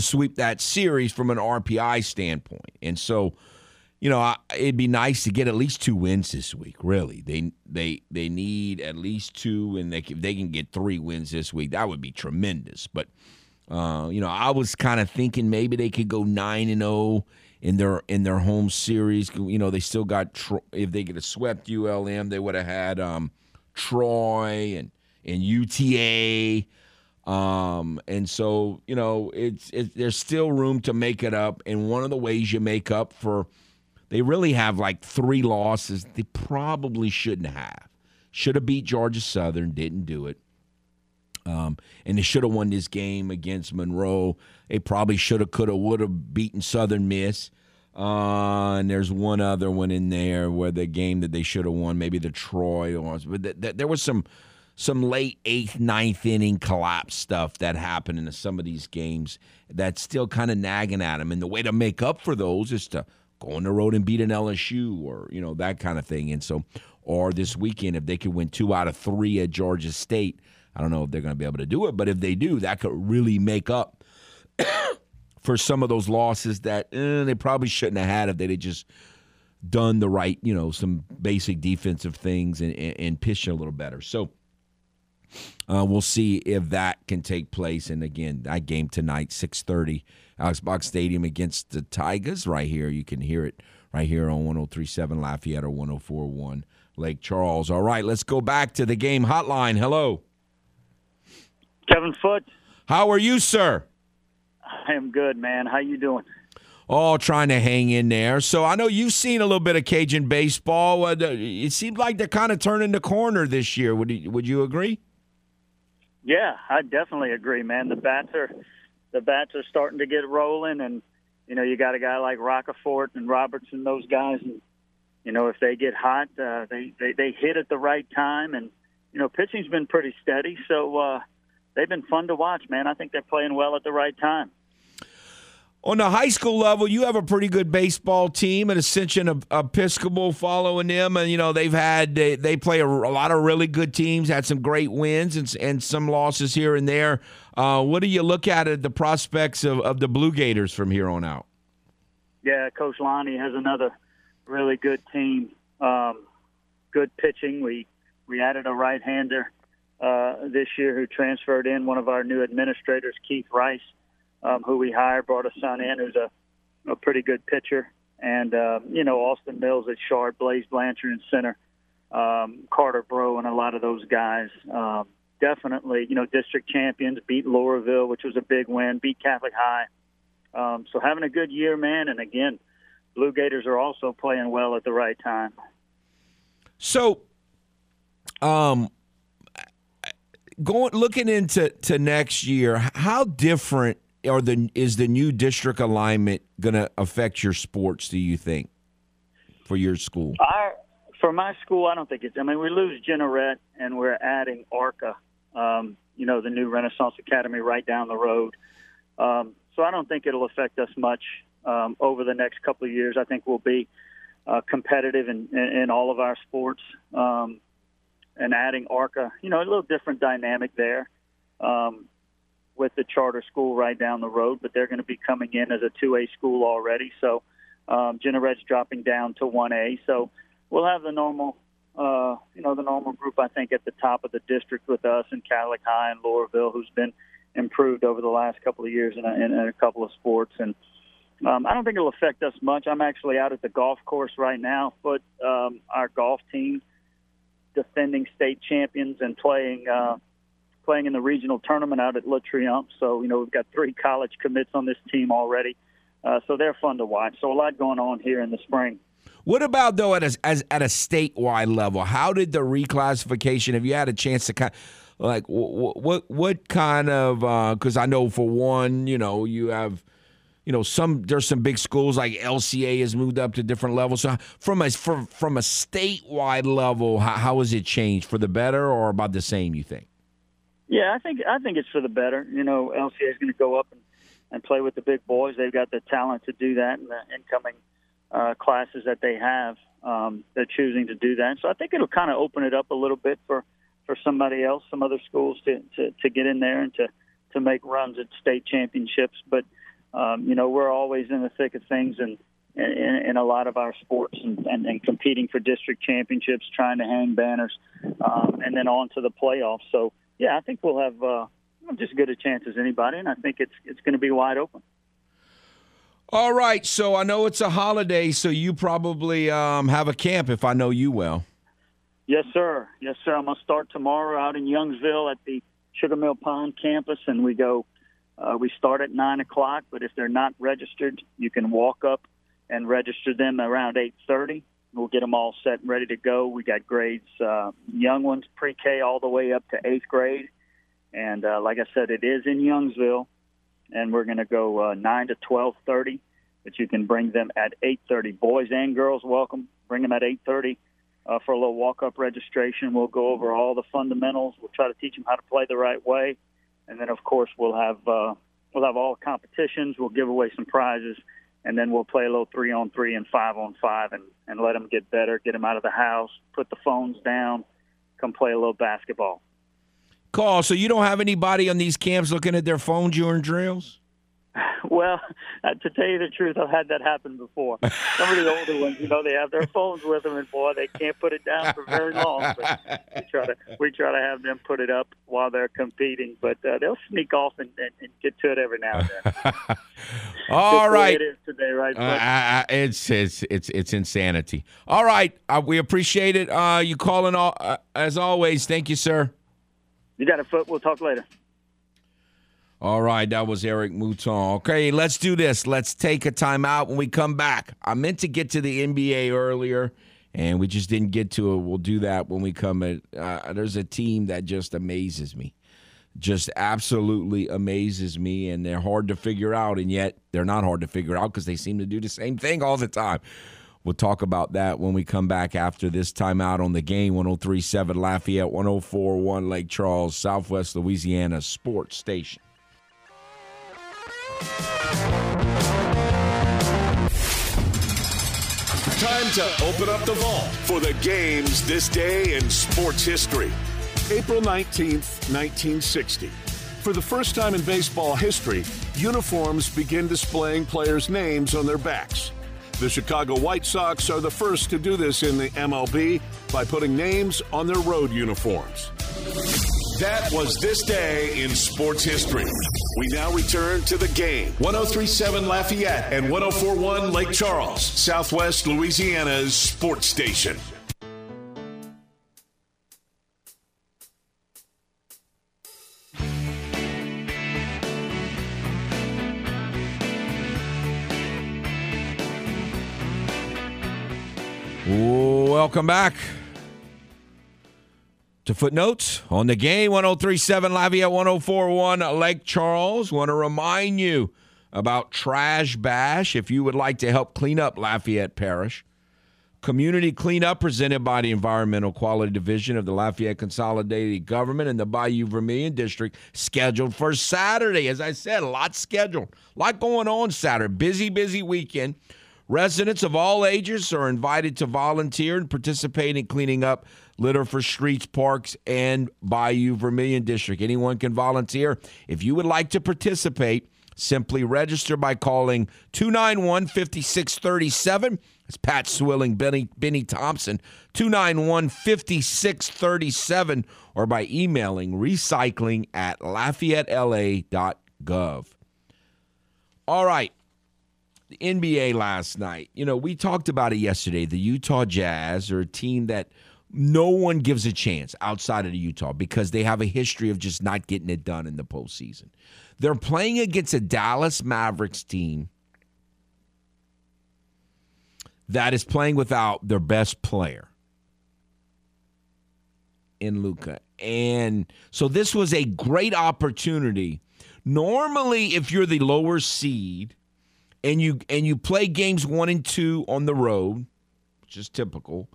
sweep that series from an RPI standpoint. And so, you know, it'd be nice to get at least 2 wins this week. Really, they need at least 2, and if they can get 3 wins this week, that would be tremendous. But you know, I was kind of thinking maybe they could go 9-0 in their home series. You know, they still got, if they could have swept ULM, they would have had Troy and UTA. And so, you know, there's still room to make it up. And one of the ways you make up for they really have like 3 losses they probably shouldn't have. Should have beat Georgia Southern, didn't do it. And they should have won this game against Monroe. They probably should have, could have, would have beaten Southern Miss. And there's one other one in there where the game that they should have won, maybe the Troy or but there was some late 8th, 9th inning collapse stuff that happened in some of these games that's still kind of nagging at them. And the way to make up for those is to go on the road and beat an LSU or, you know, that kind of thing. And so, or this weekend, if they could win 2 out of 3 at Georgia State, I don't know if they're going to be able to do it, but if they do, that could really make up for some of those losses that they probably shouldn't have had if they'd just done the right, you know, some basic defensive things and pitched a little better. So we'll see if that can take place. And again, that game tonight, 6:30. Alex Box Stadium against the Tigers right here. You can hear it right here on 103.7 Lafayette or 104.1 Lake Charles. All right, let's go back to the Game hotline. Hello. Kevin Foote. How are you, sir? I am good, man. How you doing? Oh, trying to hang in there. So I know you've seen a little bit of Cajun baseball. It seemed like they're kind of turning the corner this year. Would you agree? Yeah, I definitely agree, man. The bats are starting to get rolling, and you know, you got a guy like Rockefort and Robertson, those guys, and you know, if they get hot, they hit at the right time, and you know, pitching's been pretty steady. So they've been fun to watch, man. I think they're playing well at the right time. On the high school level, you have a pretty good baseball team at Ascension Episcopal following them. And, you know, they've had they play a lot of really good teams, had some great wins and some losses here and there. What do you look at the prospects of the Blue Gators from here on out? Yeah, Coach Lonnie has another really good team. Good pitching. We added a right-hander this year who transferred in, one of our new administrators, Keith Rice, who we hired, brought a son in who's a pretty good pitcher. And, you know, Austin Mills at Shard, Blaze Blanchard in center, Carter Breaux and a lot of those guys. Definitely, you know, district champions, beat Lauraville, which was a big win, beat Catholic High. So having a good year, man. And, again, Blue Gators are also playing well at the right time. So looking into next year, how different is the new district alignment going to affect your sports, do you think, for your school? For my school, I don't think it's – I mean, we lose Generette and we're adding ARCA, you know, the new Renaissance Academy right down the road. So I don't think it'll affect us much over the next couple of years. I think we'll be competitive in all of our sports, and adding ARCA, you know, a little different dynamic there with the charter school right down the road, but they're going to be coming in as a 2A school already. So Generette's dropping down to 1A. So we'll have the normal, you know, the normal group, I think, at the top of the district with us and Catholic High and Lauraville, who's been improved over the last couple of years in a couple of sports. And I don't think it'll affect us much. I'm actually out at the golf course right now, but our golf team defending state champions and playing in the regional tournament out at Le Triomphe. So, you know, we've got 3 college commits on this team already. So they're fun to watch. So a lot going on here in the spring. What about, though, at a statewide level? How did the reclassification, have you had a chance to kind of, like, what kind of, because I know for one, you know, you have, you know, there's some big schools like LCA has moved up to different levels. So from a statewide level, how has it changed, for the better or about the same, you think? Yeah, I think it's for the better. You know, LCA is going to go up and play with the big boys. They've got the talent to do that in the incoming classes that they have. They're choosing to do that. So I think it'll kind of open it up a little bit for somebody else, some other schools to get in there and to make runs at state championships. But you know, we're always in the thick of things and in a lot of our sports and competing for district championships, trying to hang banners, and then on to the playoffs. So, yeah, I think we'll have just as good a chance as anybody, and I think it's going to be wide open. All right, so I know it's a holiday, so you probably have a camp, if I know you well. Yes, sir. Yes, sir. I'm going to start tomorrow out in Youngsville at the Sugar Mill Pond campus, and we go. We start at 9 o'clock, but if they're not registered, you can walk up and register them around 8:30. We'll get them all set and ready to go. We got grades, young ones, pre-K all the way up to 8th grade. And like I said, it is in Youngsville, and we're going to go 9 to 12:30, but you can bring them at 8:30. Boys and girls, welcome. Bring them at 8:30 for a little walk-up registration. We'll go over all the fundamentals. We'll try to teach them how to play the right way. And then, of course, we'll have all competitions. We'll give away some prizes, and then we'll play a little 3-on-3 and 5-on-5 and let them get better, get them out of the house, put the phones down, come play a little basketball. Carl, so you don't have anybody on these camps looking at their phones during drills? Well, to tell you the truth, I've had that happen before. Some of the older ones, you know, they have their phones with them, and boy, they can't put it down for very long. But we try to have them put it up while they're competing, but they'll sneak off and get to it every now and then. All right, the way it is today, right? It's insanity. All right, we appreciate it. You calling all as always. Thank you, sir. You got a foot. We'll talk later. All right, that was Eric Mouton. Okay, let's do this. Let's take a timeout when we come back. I meant to get to the NBA earlier, and we just didn't get to it. We'll do that when we come. There's a team that just amazes me, just absolutely amazes me, and they're hard to figure out, and yet they're not hard to figure out because they seem to do the same thing all the time. We'll talk about that when we come back after this timeout on the game. 103.7 Lafayette, 104.1 Lake Charles, Southwest Louisiana Sports Station. Time to open up the vault for the games this day in sports history. April 19th, 1960. For the first time in baseball history, uniforms begin displaying players' names on their backs. The Chicago White Sox are the first to do this in the MLB by putting names on their road uniforms. That was this day in sports history. We now return to the game. 103.7 Lafayette and 104.1 Lake Charles, Southwest Louisiana's sports station. Welcome back to Footnotes on the game. 103.7 Lafayette, 104.1 Lake Charles. Want to remind you about Trash Bash. If you would like to help clean up Lafayette Parish, community cleanup presented by the Environmental Quality Division of the Lafayette Consolidated Government and the Bayou Vermilion District, scheduled for Saturday. As I said, a lot scheduled, a lot going on Saturday. Busy weekend. Residents of all ages are invited to volunteer and participate in cleaning up litter for streets, parks, and Bayou Vermilion District. Anyone can volunteer. If you would like to participate, simply register by calling 291-5637. It's Pat Swilling, Benny Thompson, 291-5637, or by emailing recycling@LafayetteLA.gov. All right. The NBA last night, we talked about it yesterday. The Utah Jazz are a team that no one gives a chance outside of the Utah because they have a history of just not getting it done in the postseason. They're playing against a Dallas Mavericks team that is playing without their best player in Luka. And so this was a great opportunity. Normally, if you're the lower seed, and you play games 1 and 2 on the road, which is typical,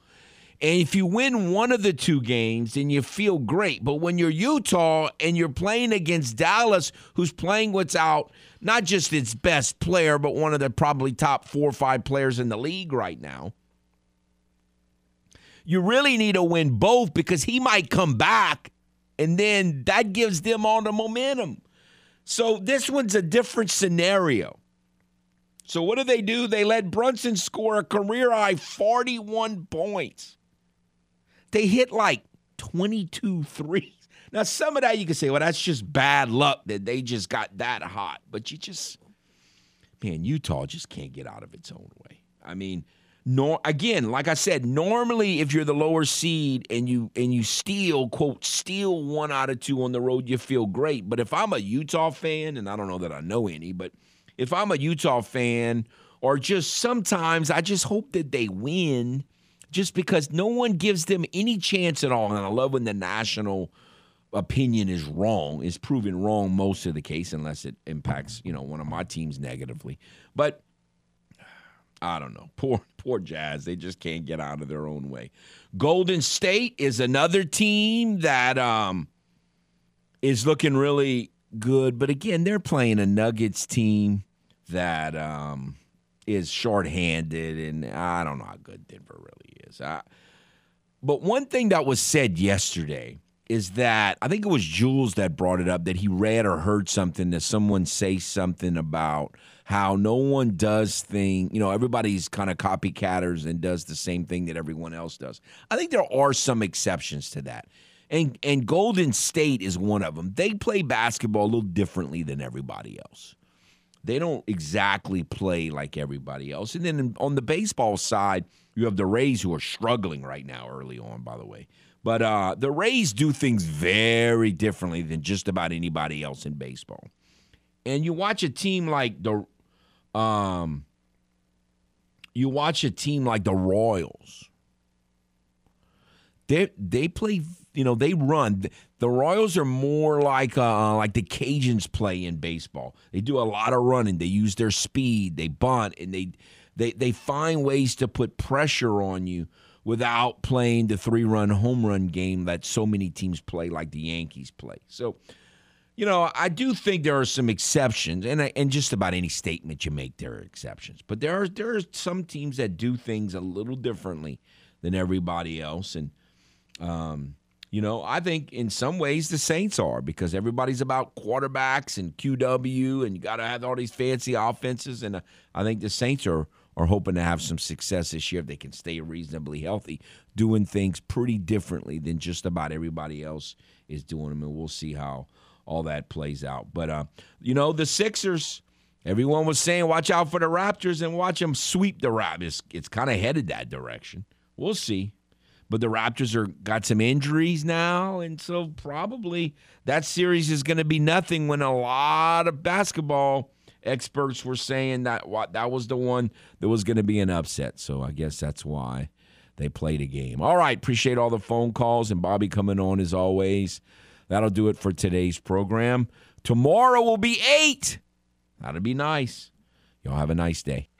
and if you win one of the two games, then you feel great. But when you're Utah and you're playing against Dallas, who's playing without not just its best player, but one of the probably top 4 or 5 players in the league right now, you really need to win both because he might come back, and then that gives them all the momentum. So this one's a different scenario. So what do? They let Brunson score a career-high 41 points. They hit like 22 threes. Now, some of that you can say, well, that's just bad luck that they just got that hot. But Utah just can't get out of its own way. I mean, again, like I said, normally if you're the lower seed and you steal 1 out of 2 on the road, you feel great. But if I'm a Utah fan, and I don't know that I know any, but if I'm a Utah fan, or just sometimes I just hope that they win just because no one gives them any chance at all. And I love when the national opinion is wrong, is proven wrong most of the case, unless it impacts, one of my teams negatively. But I don't know. Poor Jazz. They just can't get out of their own way. Golden State is another team that is looking really good. But again, they're playing a Nuggets team that is shorthanded, and I don't know how good Denver really is. But one thing that was said yesterday is that, I think it was Jules that brought it up, that he read or heard something, that someone say something about how no one does things, everybody's kind of copycatters and does the same thing that everyone else does. I think there are some exceptions to that. And Golden State is one of them. They play basketball a little differently than everybody else. They don't exactly play like everybody else. And then on the baseball side, you have the Rays, who are struggling right now early on, by the way. But the Rays do things very differently than just about anybody else in baseball. And you watch a team like the Royals. They play. They run. The Royals are more like the Cajuns play in baseball. They do a lot of running. They use their speed. They bunt, and they They find ways to put pressure on you without playing the three-run home run game that so many teams play, like the Yankees play. So, you know, I do think there are some exceptions, and just about any statement you make, there are exceptions. But there are some teams that do things a little differently than everybody else. And, you know, I think in some ways the Saints are, because everybody's about quarterbacks and QW, and you got to have all these fancy offenses. And I think the Saints are hoping to have some success this year if they can stay reasonably healthy, doing things pretty differently than just about everybody else is doing them, and we'll see how all that plays out. But, you know, the Sixers, everyone was saying watch out for the Raptors and watch them sweep the Raptors. It's kind of headed that direction. We'll see. But the Raptors are got some injuries now, and so probably that series is going to be nothing, when a lot of basketball experts were saying that was the one that was going to be an upset. So I guess that's why they played a game. All right, appreciate all the phone calls and Bobby coming on as always. That'll do it for today's program. Tomorrow will be 8. That'll be nice. Y'all have a nice day.